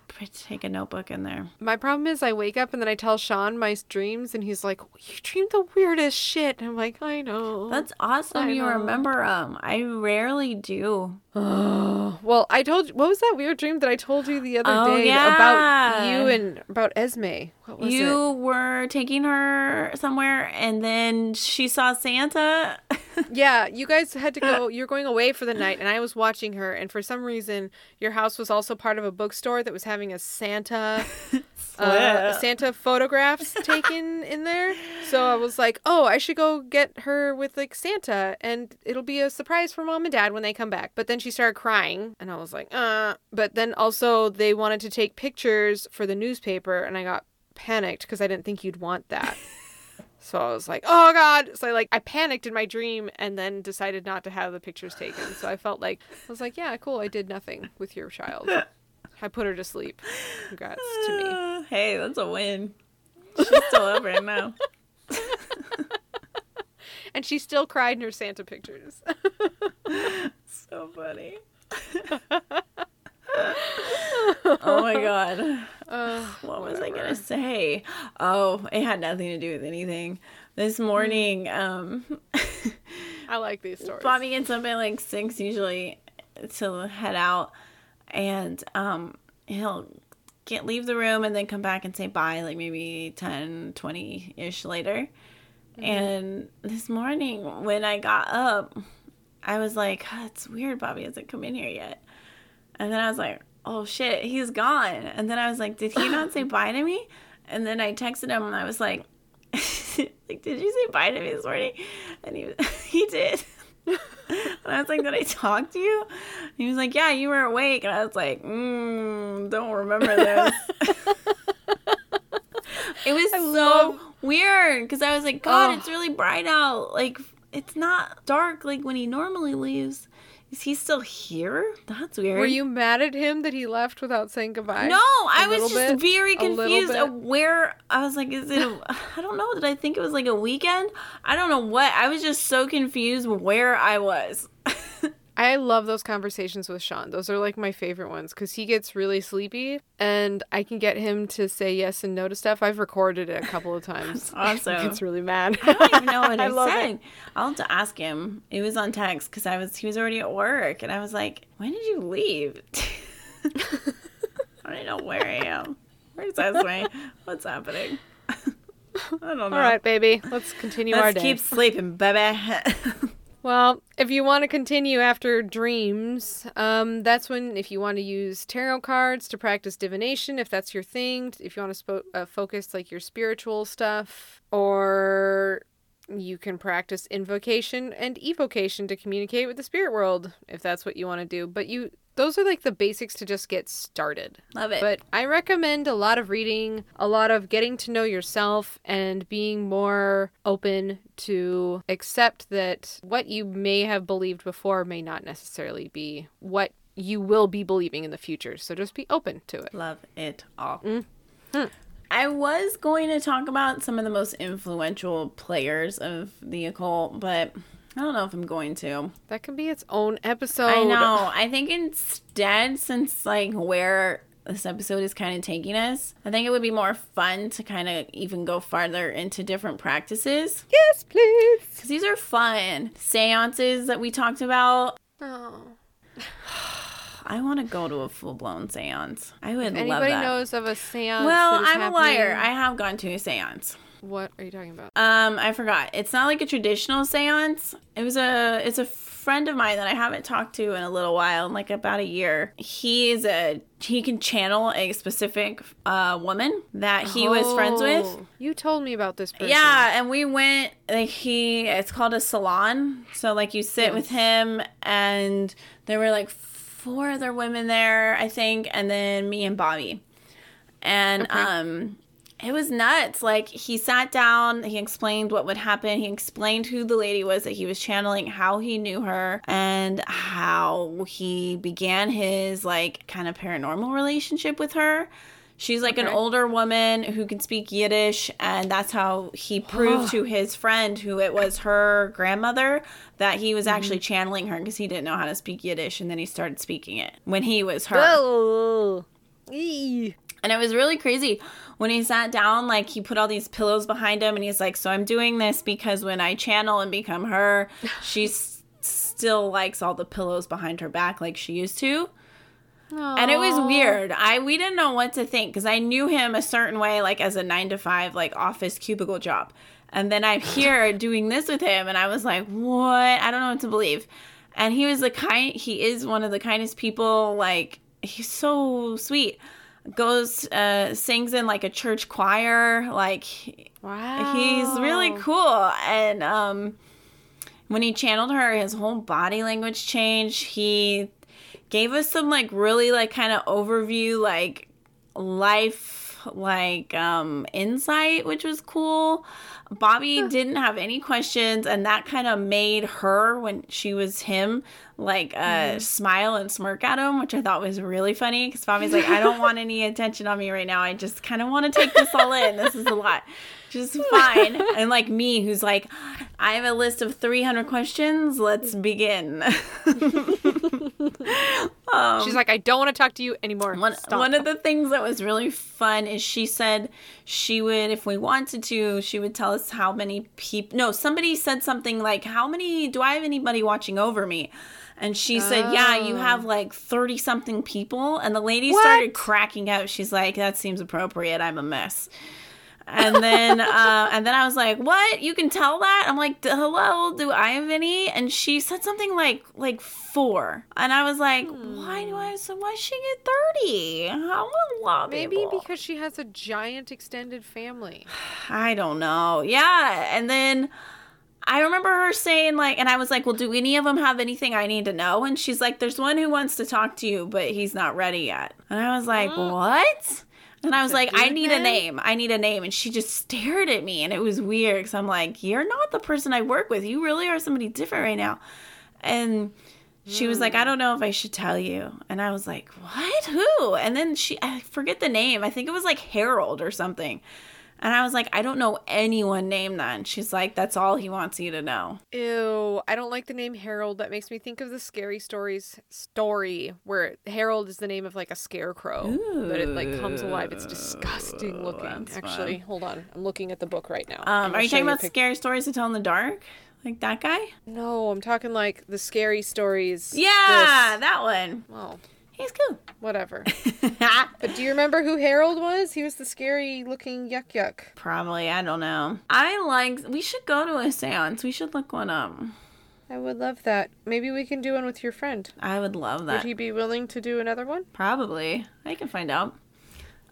take a notebook in there. My problem is I wake up and then I tell Sean my dreams, and he's like, you dreamed the weirdest shit. And I'm like, I know. That's awesome. You remember them. I rarely do. Well, I told you, what was that weird dream that I told you the other day about you and about Esme? What was it? You were taking her somewhere, and then she saw Santa. Yeah, you guys had to go. You're going away for the night, and I was watching her, and for some reason, your house was also part of a bookstore that was having a Santa Santa photographs taken in there. So I was like, oh, I should go get her with like Santa, and it'll be a surprise for Mom and Dad when they come back. But then she started crying, and I was like, But then also they wanted to take pictures for the newspaper, and I got panicked because I didn't think you'd want that. So I was like, oh, God. So I panicked in my dream and then decided not to have the pictures taken. So I was like, yeah, cool. I did nothing with your child. I put her to sleep. Congrats to me. Hey, that's a win. She's still up right now. And she still cried in her Santa pictures. So funny. Oh my God. What was I gonna say? Oh, it had nothing to do with anything. This morning, I like these stories. Bobby gets up at like 6 usually to head out, and he'll leave the room and then come back and say bye like maybe 10, 20-ish later. Mm-hmm. And this morning when I got up, I was like, oh, it's weird Bobby hasn't come in here yet. And then I was like, oh shit, he's gone. And then I was like, did he not say bye to me? And then I texted him and I was like, like, did you say bye to me this morning? And he did. And I was like, did I talk to you? And he was like, yeah, you were awake. And I was like, don't remember this. It was so weird because I was like, God, it's really bright out. Like, it's not dark like when he normally leaves. Is he still here? That's weird. Were you mad at him that he left without saying goodbye? No, I was just very confused at where. I was like, is it, I don't know. Did I think it was like a weekend? I don't know what. I was just so confused where I was. I love those conversations with Sean. Those are like my favorite ones because he gets really sleepy and I can get him to say yes and no to stuff. I've recorded it a couple of times. Awesome. He gets really mad. I don't even know what I said. I'll have to ask him. It was on text because he was already at work and I was like, when did you leave? I don't know where I am. Where's this way? What's happening? I don't know. All right, baby. Let's continue our day. Let's keep sleeping, baby. Well, if you want to continue after dreams, that's when, if you want to use tarot cards to practice divination, if that's your thing, if you want to focus like your spiritual stuff, or you can practice invocation and evocation to communicate with the spirit world, if that's what you want to do. But those are like the basics to just get started. Love it. But I recommend a lot of reading, a lot of getting to know yourself and being more open to accept that what you may have believed before may not necessarily be what you will be believing in the future. So just be open to it. Love it all. Mm-hmm. I was going to talk about some of the most influential players of the occult, but I don't know if I'm going to. That could be its own episode. I know. I think instead, since like where this episode is kind of taking us, I think it would be more fun to kind of even go farther into different practices. Yes, please. Because these are fun. Seances that we talked about. Oh. I want to go to a full-blown seance. I would love that. Anybody knows of a seance? Well, I'm a liar. I have gone to a seance. What are you talking about? I forgot. It's not like a traditional seance. It's a friend of mine that I haven't talked to in a little while, in like about a year. He can channel a specific woman that he was friends with. You told me about this person. Yeah, and we went, it's called a salon. So like you sit with him, and there were like 4 other women there, I think, and then me and Bobby. And it was nuts. Like, he sat down, he explained what would happen, he explained who the lady was that he was channeling, how he knew her, and how he began his, like, kind of paranormal relationship with her. She's, like, an older woman who can speak Yiddish, and that's how he proved to his friend, who it was her grandmother, that he was actually channeling her because he didn't know how to speak Yiddish, and then he started speaking it when he was her. Whoa. Eee. And it was really crazy. When he sat down, like, he put all these pillows behind him, and he's like, so I'm doing this because when I channel and become her, she still likes all the pillows behind her back like she used to. Aww. And it was weird. We didn't know what to think because I knew him a certain way, like, as a 9-to-5, like, office cubicle job. And then I'm here doing this with him, and I was like, what? I don't know what to believe. And he is one of the kindest people. Like, he's so sweet. Goes sings in like a church choir. Like, wow, he's really cool. And when he channeled her, his whole body language changed. He gave us some like really like kind of overview, like life, like insight, which was cool. Bobby didn't have any questions, and that kind of made her, when she was him, like smile and smirk at him, which I thought was really funny because Bobby's like, I don't want any attention on me right now. I just kind of want to take this all in. This is a lot. Just fine. And like me, who's like, I have a list of 300 questions. Let's begin. She's like, I don't want to talk to you anymore. One of the things that was really fun is she said she would, if we wanted to, she would tell us how many people. No, somebody said something like, how many, do I have anybody watching over me? And she said, yeah, you have like 30 something people. And the lady started cracking up. She's like, that seems appropriate. I'm a mess. And then I was like, what? You can tell that? I'm like, hello, do I have any? And she said something like 4. And I was like, why she get 30? How long? Maybe because she has a giant extended family. I don't know. Yeah. And then I remember her saying like, and I was like, well, do any of them have anything I need to know? And she's like, there's one who wants to talk to you, but he's not ready yet. And I was like, what? And I was like, I need a name. And she just stared at me. And it was weird because I'm like, you're not the person I work with. You really are somebody different right now. And she was like, I don't know if I should tell you. And I was like, what? Who? And then I forget the name. I think it was like Harold or something. And I was like, I don't know anyone named that. And she's like, that's all he wants you to know. Ew, I don't like the name Harold. That makes me think of the Scary Stories story where Harold is the name of like a scarecrow. Ooh. But it like comes alive. It's disgusting looking. Actually, hold on. I'm looking at the book right now. Are you talking about Scary Stories to Tell in the Dark? Like that guy? No, I'm talking like the Scary Stories. Yeah, that one. Well. He's cool. Whatever. But do you remember who Harold was? He was the scary looking yuck. Probably. I don't know. We should go to a seance. We should look one up. I would love that. Maybe we can do one with your friend. I would love that. Would he be willing to do another one? Probably. I can find out.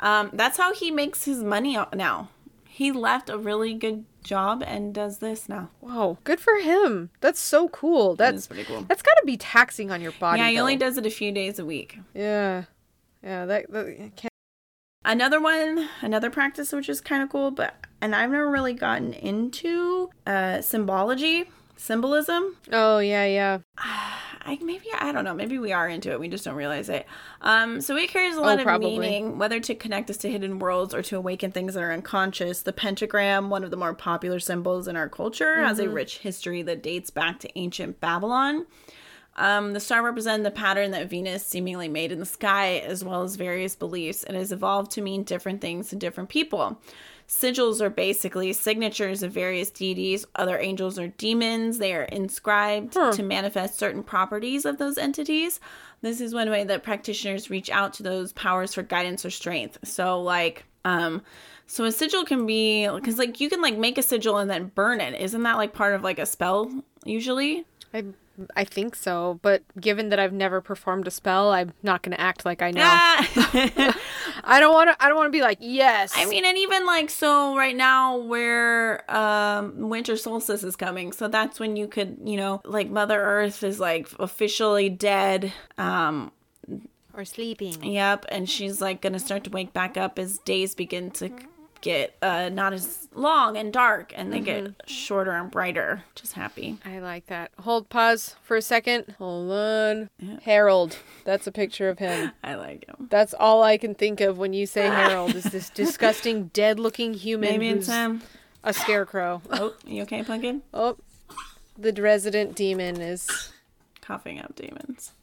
That's how he makes his money now. He left a really good job and does this now. Wow. Good for him. That's so cool. That's pretty cool. That's got to be taxing on your body. Yeah, he only does it a few days a week. Yeah. Yeah. Another practice, which is kind of cool, and I've never really gotten into symbolism. Oh, yeah, yeah. I don't know. Maybe we are into it. We just don't realize it. So it carries a lot of meaning, whether to connect us to hidden worlds or to awaken things that are unconscious. The pentagram, one of the more popular symbols in our culture, has a rich history that dates back to ancient Babylon. The star represents the pattern that Venus seemingly made in the sky, as well as various beliefs, and has evolved to mean different things to different people. Sigils are basically signatures of various deities, other angels, or demons. They are inscribed to manifest certain properties of those entities. This is one way that practitioners reach out to those powers for guidance or strength. So, like, so a sigil can be, because, like, you can, like, make a sigil and then burn it. Isn't that, like, part of, like, a spell, usually? I think so, but given that I've never performed a spell, I'm not going to act like I know. I don't want to be like, yes. I mean, and even like, so right now where winter solstice is coming, so that's when you could, you know, like Mother Earth is like officially dead. Or sleeping. Yep, and she's like going to start to wake back up as days begin to get not as long and dark, and they get shorter and brighter. Just happy. I like that. Pause for a second. Hold on. Yep. Harold. That's a picture of him. I like him. That's all I can think of when you say Harold is this disgusting, dead-looking human. Maybe it's him. A scarecrow. Oh, you okay, Pumpkin? Oh, the resident demon is coughing up demons.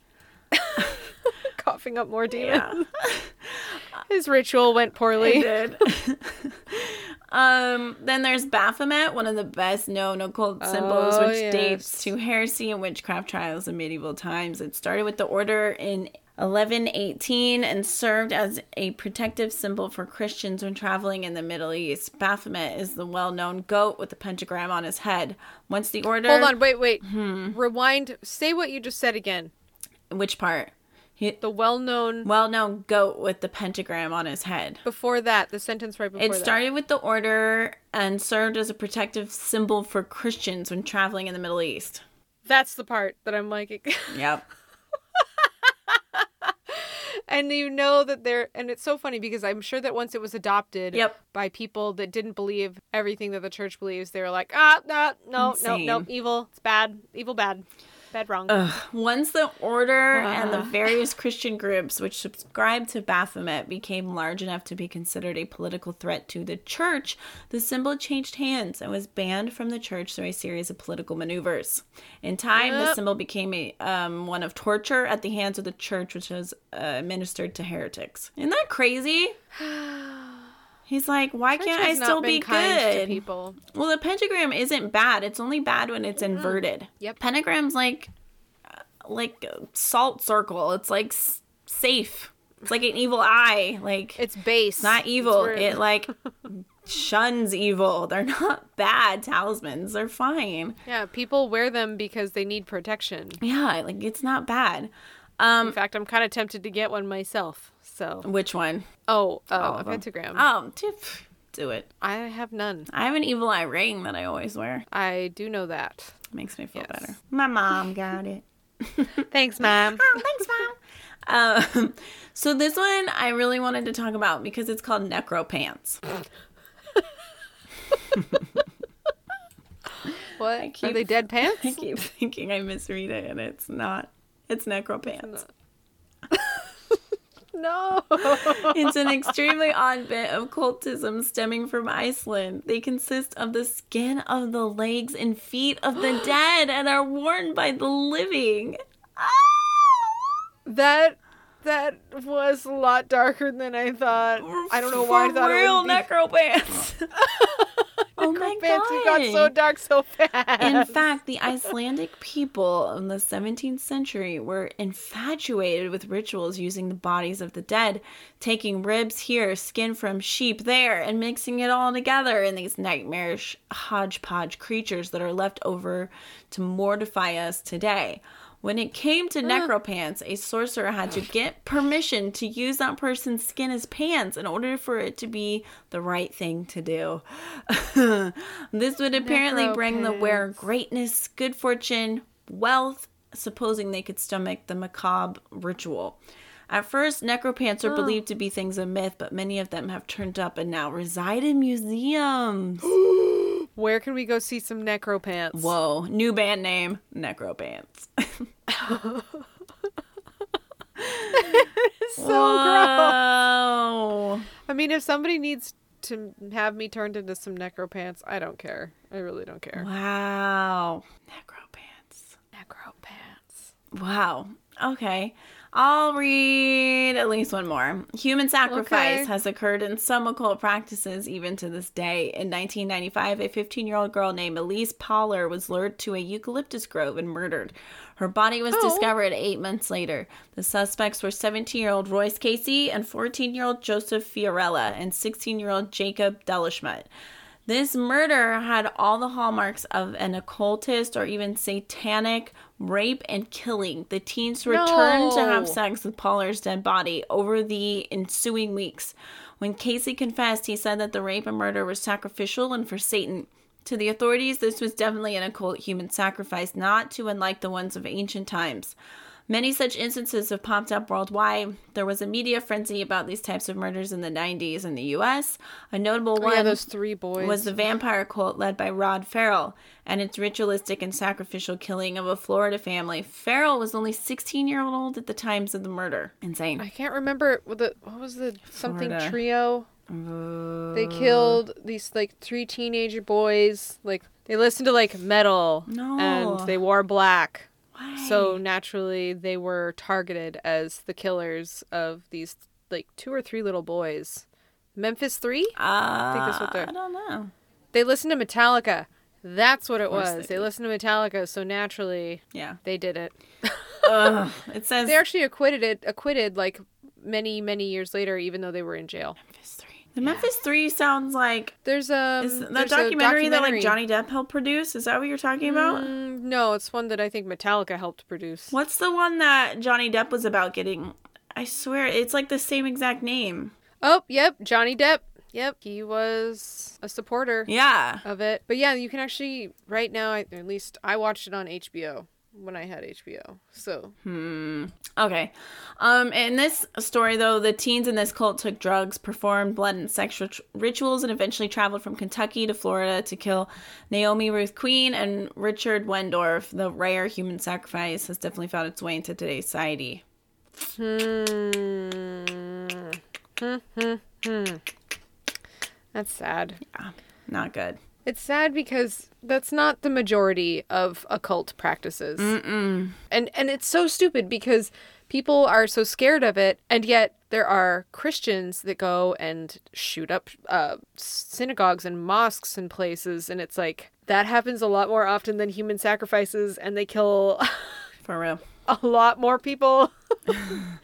Coughing up more demons. Yeah. His ritual went poorly. It did. Then there's Baphomet, one of the best known occult symbols, which dates to heresy and witchcraft trials in medieval times. It started with the order in 1118 and served as a protective symbol for Christians when traveling in the Middle East. Baphomet is the well-known goat with the pentagram on his head. Once the order... Hold on, wait. Rewind. Say what you just said again. Which part? The well-known goat with the pentagram on his head. Before that, the sentence right before that. It started with the order and served as a protective symbol for Christians when traveling in the Middle East. That's the part that I'm like... Yep. And you know that they're... And it's so funny because I'm sure that once it was adopted by people that didn't believe everything that the church believes, they were like, no, evil, it's bad, bad. Bed wrong. Once the order and the various Christian groups which subscribed to Baphomet became large enough to be considered a political threat to the church, the symbol changed hands and was banned from the church through a series of political maneuvers. In time, the symbol became one of torture at the hands of the church, which was administered to heretics. Isn't that crazy? He's like, why can't I still be good? Well, the pentagram isn't bad. It's only bad when it's inverted. Yep. Pentagram's like salt circle. It's like safe. It's like an evil eye. Like it's base. Not evil. It like shuns evil. They're not bad talismans. They're fine. Yeah, people wear them because they need protection. Yeah, like it's not bad. In fact, I'm kind of tempted to get one myself. So which one? Oh, a pentagram. Oh, do it. I have none. I have an evil eye ring that I always wear. I do know that. Makes me feel better. My mom got it. Thanks, Mom. Oh, thanks, Mom. So this one I really wanted to talk about because it's called Necro Pants. What? Are they dead pants? I keep thinking I misread it, and it's not. It's Necro Pants. No. It's an extremely odd bit of cultism stemming from Iceland. They consist of the skin of the legs and feet of the dead and are worn by the living. That was a lot darker than I thought. I don't know why I thought it would be. Necro pants. Oh my God. It got so dark so fast. In fact, the Icelandic people in the 17th century were infatuated with rituals using the bodies of the dead, taking ribs here, skin from sheep there, and mixing it all together in these nightmarish hodgepodge creatures that are left over to mortify us today. When it came to necropants, a sorcerer had to get permission to use that person's skin as pants in order for it to be the right thing to do. This would apparently bring the wearer greatness, good fortune, wealth, supposing they could stomach the macabre ritual. At first, necropants are believed to be things of myth, but many of them have turned up and now reside in museums. Where can we go see some necropants? Whoa. New band name, Necropants. So gross. I mean, if somebody needs to have me turned into some necropants, I don't care. I really don't care. Wow. Necropants. Necropants. Wow. Okay. I'll read at least one more. Human sacrifice has occurred in some occult practices even to this day. In 1995, a 15-year-old girl named Elise Pauler was lured to a eucalyptus grove and murdered. Her body was discovered 8 months later. The suspects were 17-year-old Royce Casey and 14-year-old Joseph Fiorella and 16-year-old Jacob Delishmidt. This murder had all the hallmarks of an occultist or even satanic rape and killing. The teens returned to have sex with Pauler's dead body over the ensuing weeks. When Casey confessed, he said that the rape and murder were sacrificial and for Satan. To the authorities, this was definitely an occult human sacrifice, not too unlike the ones of ancient times. Many such instances have popped up worldwide. There was a media frenzy about these types of murders in the 90s in the U.S. A notable one those three boys. Was the vampire cult led by Rod Ferrell and its ritualistic and sacrificial killing of a Florida family. Ferrell was only 16-year-old at the times of the murder. Insane. I can't remember. What was the something Florida. Trio? They killed these like three teenager boys. Like they listened to like metal and they wore black. Why? So naturally, they were targeted as the killers of these, like, two or three little boys. Memphis Three? I think that's what I don't know. They listened to Metallica. That's what it was. They listened to Metallica, so naturally, they did it. It says they actually acquitted like many, many years later, even though they were in jail. Memphis Three. The Memphis Three sounds like there's documentary that like Johnny Depp helped produce. Is that what you're talking about? No, it's one that I think Metallica helped produce. What's the one that Johnny Depp was about getting? I swear, it's like the same exact name. Oh, yep, Johnny Depp. Yep, he was a supporter of it. But yeah, you can actually, right now, at least I watched it on HBO. when I had HBO. So okay. In this story, though, the teens in this cult took drugs, performed blood and sex rituals, and eventually traveled from Kentucky to Florida to kill Naomi Ruth Queen and Richard Wendorf. The rare human sacrifice has definitely found its way into today's society. That's sad. Yeah, not good. It's sad because that's not the majority of occult practices. Mm-mm. And it's so stupid because people are so scared of it, and yet there are Christians that go and shoot up synagogues and mosques and places, and it's like, that happens a lot more often than human sacrifices, and they kill... For real. A lot more people. I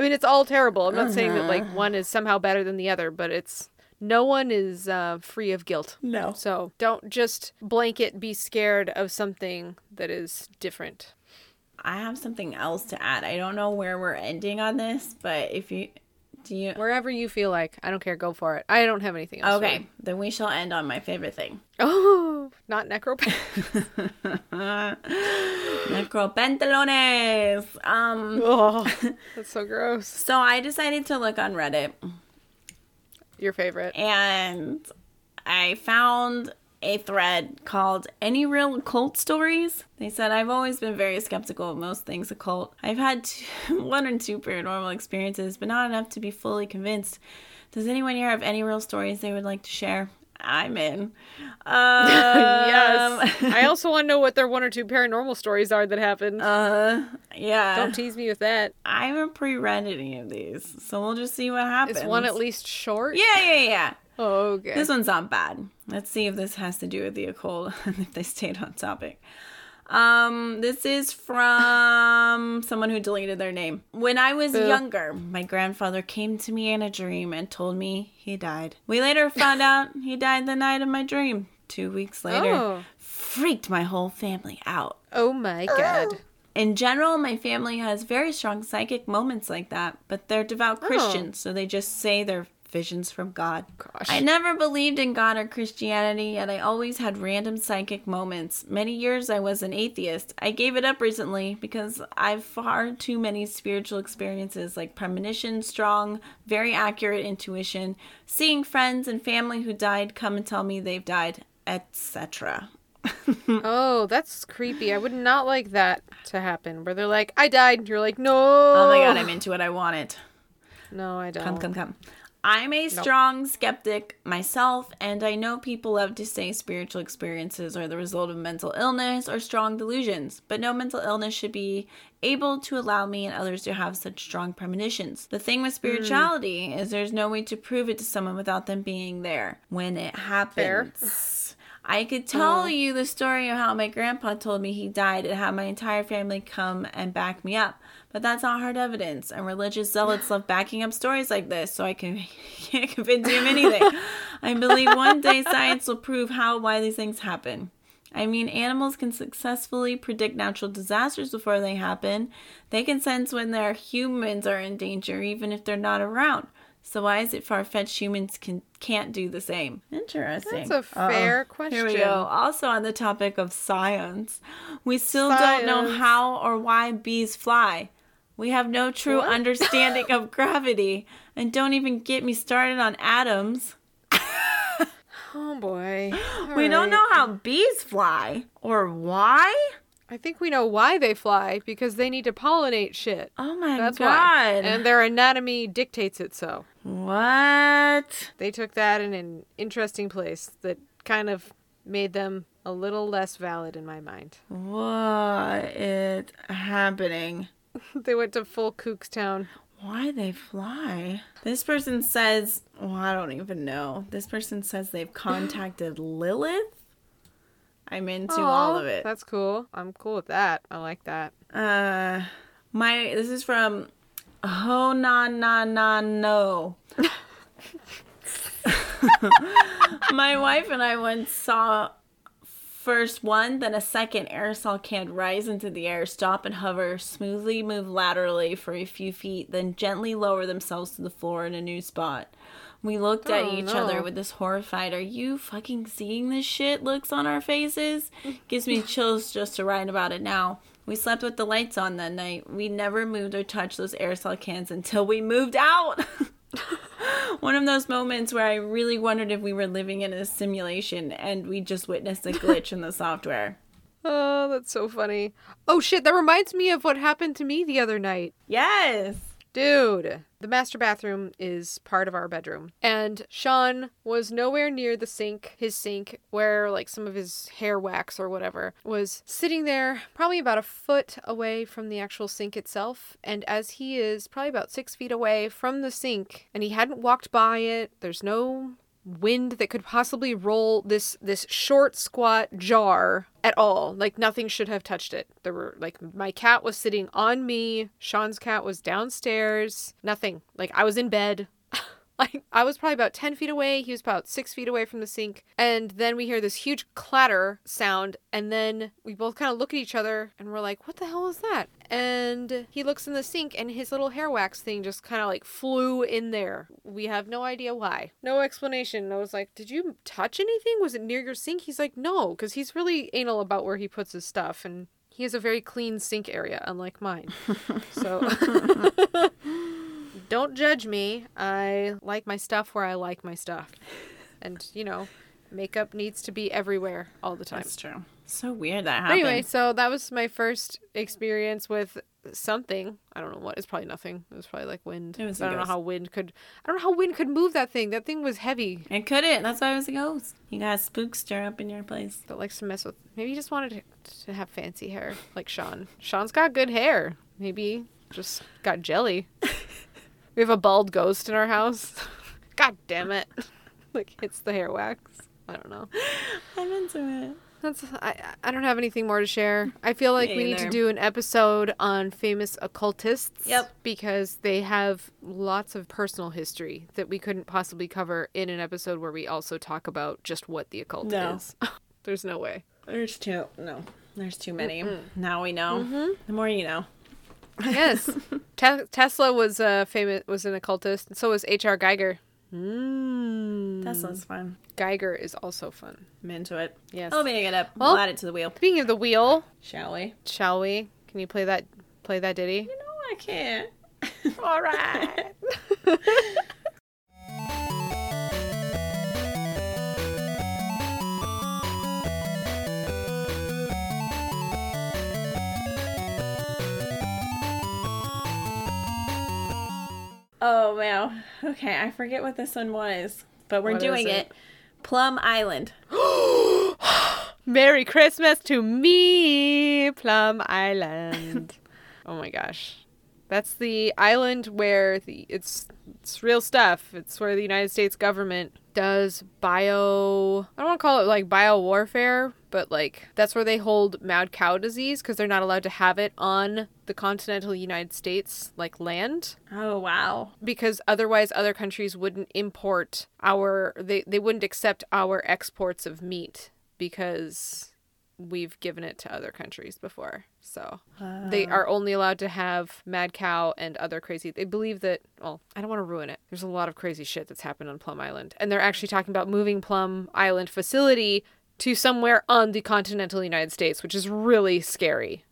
mean, it's all terrible. I'm not saying that, like, one is somehow better than the other, but it's... No one is free of guilt. No. So don't just blanket be scared of something that is different. I have something else to add. I don't know where we're ending on this, but if you... Do you... Wherever you feel like. I don't care. Go for it. I don't have anything else. Okay. Then we shall end on my favorite thing. Oh, not necropantalones. Necropantalones. Oh, that's so gross. So I decided to look on Reddit. Your favorite. And I found a thread called Any Real Cult Stories. They said, I've always been very skeptical of most things occult. I've had one or two paranormal experiences, but not enough to be fully convinced. Does anyone here have any real stories they would like to share? I'm in. Yes. I also want to know what their one or two paranormal stories are that happened. Yeah. Don't tease me with that. I haven't pre-read any of these, so we'll just see what happens. Is one at least short? Yeah. Oh, okay. This one's not bad. Let's see if this has to do with the occult and if they stayed on topic. This is from someone who deleted their name. When I was younger, my grandfather came to me in a dream and told me he died. We later found out he died the night of my dream. 2 weeks later, freaked my whole family out. Oh my God. In general, my family has very strong psychic moments like that, but they're devout Christians, so they just say they're visions from God. Gosh. I never believed in God or Christianity, yet I always had random psychic moments. Many years I was an atheist. I gave it up recently because I've far too many spiritual experiences like premonition, strong, very accurate intuition, seeing friends and family who died come and tell me they've died, etc. Oh, that's creepy. I would not like that to happen, where they're like, I died, and you're like, no. Oh my God, I'm into it. I want it. No, I don't. Come. I'm a strong skeptic myself, and I know people love to say spiritual experiences are the result of mental illness or strong delusions, but no mental illness should be able to allow me and others to have such strong premonitions. The thing with spirituality is there's no way to prove it to someone without them being there when it happens. I could tell you the story of how my grandpa told me he died and had my entire family come and back me up. But that's not hard evidence, and religious zealots love backing up stories like this, so I can't convince you of anything. I believe one day science will prove why these things happen. I mean, animals can successfully predict natural disasters before they happen. They can sense when their humans are in danger, even if they're not around. So why is it far-fetched humans can't do the same? Interesting. That's a fair question. Here we go. Also on the topic of science, we still don't know how or why bees fly. We have no true understanding of gravity, and don't even get me started on atoms. Oh, boy. We don't know how bees fly, or why. I think we know why they fly, because they need to pollinate shit. Oh, my God. Why. And their anatomy dictates it so. What? They took that in an interesting place that kind of made them a little less valid in my mind. What is happening? They went to full Kookstown. Why they fly? This person says, I don't even know. This person says they've contacted Lilith. I'm into all of it. That's cool. I'm cool with that. I like that. This is from Honanano. My wife and I once saw first one, then a second aerosol can rise into the air, stop and hover, smoothly move laterally for a few feet, then gently lower themselves to the floor in a new spot. We looked at each other with this horrified, are you fucking seeing this shit looks on our faces? Gives me chills just to write about it now. We slept with the lights on that night. We never moved or touched those aerosol cans until we moved out. One of those moments where I really wondered if we were living in a simulation and we just witnessed a glitch in the software. Oh, that's so funny. Oh, shit. That reminds me of what happened to me the other night. Yes. Dude, the master bathroom is part of our bedroom. And Sean was nowhere near the sink, his sink, where like some of his hair wax or whatever was sitting there, probably about a foot away from the actual sink itself. And as he is probably about 6 feet away from the sink, and he hadn't walked by it, there's no wind that could possibly roll this short squat jar at all. Like, nothing should have touched it. There were, like, my cat was sitting on me, Sean's cat was downstairs, nothing. Like, I was in bed. Like, I was probably about 10 feet away, he was about 6 feet away from the sink, and then we hear this huge clatter sound, and then we both kind of look at each other, and we're like, what the hell is that? And he looks in the sink, and his little hair wax thing just kind of, like, flew in there. We have no idea why. No explanation. I was like, did you touch anything? Was it near your sink? He's like, no, because he's really anal about where he puts his stuff, and he has a very clean sink area, unlike mine. So... Don't judge me. I like my stuff where I like my stuff. And, you know, makeup needs to be everywhere all the time. That's true. So weird that happened. Anyway, so that was my first experience with something. I don't know what. It's probably nothing. It was probably like wind. It was a ghost. I don't know how wind could move that thing. That thing was heavy. It couldn't. That's why it was a ghost. You got a spookster up in your place. That likes to mess with. Maybe he just wanted to have fancy hair like Sean. Sean's got good hair. Maybe just got jelly. We have a bald ghost in our house. God damn it. Like, hits the hair wax. I don't know. I'm into it. I don't have anything more to share. I feel like we need to do an episode on famous occultists. Yep. Because they have lots of personal history that we couldn't possibly cover in an episode where we also talk about just what the occult is. There's no way. There's too many. Mm-mm. Now we know. Mm-hmm. The more you know. Yes. Tesla was was an occultist, and so was H.R. Geiger. Tesla's fun. Geiger is also fun. I'm into it. Yes. Let me get up. We'll add it to the wheel. Speaking of the wheel, shall we? Can you play that ditty? You know I can. All right. Oh, wow. Okay, I forget what this one was, but we're doing it. Plum Island. Merry Christmas to me, Plum Island. Oh, my gosh. That's the island where it's real stuff. It's where the United States government does I don't want to call it like bio warfare, but like that's where they hold mad cow disease because they're not allowed to have it on the continental United States like land. Oh, wow. Because otherwise other countries wouldn't import they wouldn't accept our exports of meat because we've given it to other countries before. So they are only allowed to have mad cow and other crazy. They believe that, well, I don't want to ruin it. There's a lot of crazy shit that's happened on Plum Island. And they're actually talking about moving Plum Island facility to somewhere on the continental United States, which is really scary.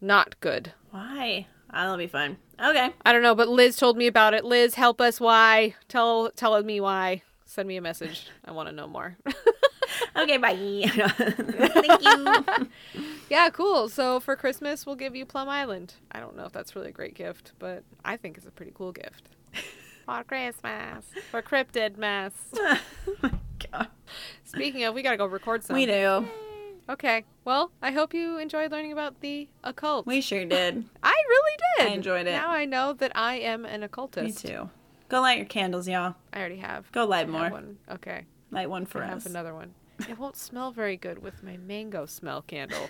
Not good. Why? That'll be fine. Okay. I don't know, but Liz told me about it. Liz, help us. Why? Tell me why. Send me a message. I want to know more. Okay, bye. Thank you. Yeah, cool. So for Christmas, we'll give you Plum Island. I don't know if that's really a great gift, but I think it's a pretty cool gift. For Christmas. For Cryptidmas. Oh, my God. Speaking of, we got to go record some. We do. Okay. Well, I hope you enjoyed learning about the occult. We sure did. I really did. I enjoyed it. Now I know that I am an occultist. Me too. Go light your candles, y'all. I already have. Go light more. One. Okay. Light one for us. I have another one. It won't smell very good with my mango smell candle.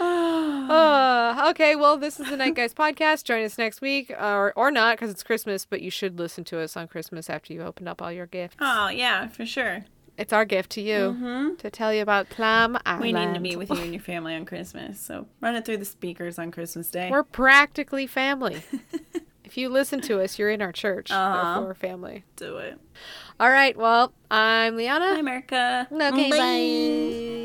Okay, well, this is the Night Guys Podcast. Join us next week, or not, because it's Christmas, but you should listen to us on Christmas after you open up all your gifts. Oh, yeah, for sure. It's our gift to you, to tell you about Plum Island. We need to be with you and your family on Christmas, so run it through the speakers on Christmas Day. We're practically family. If you listen to us, you're in our church. Therefore, we're family. Do it. All right. Well, I'm Liana. I'm Erica. Okay, bye. Bye.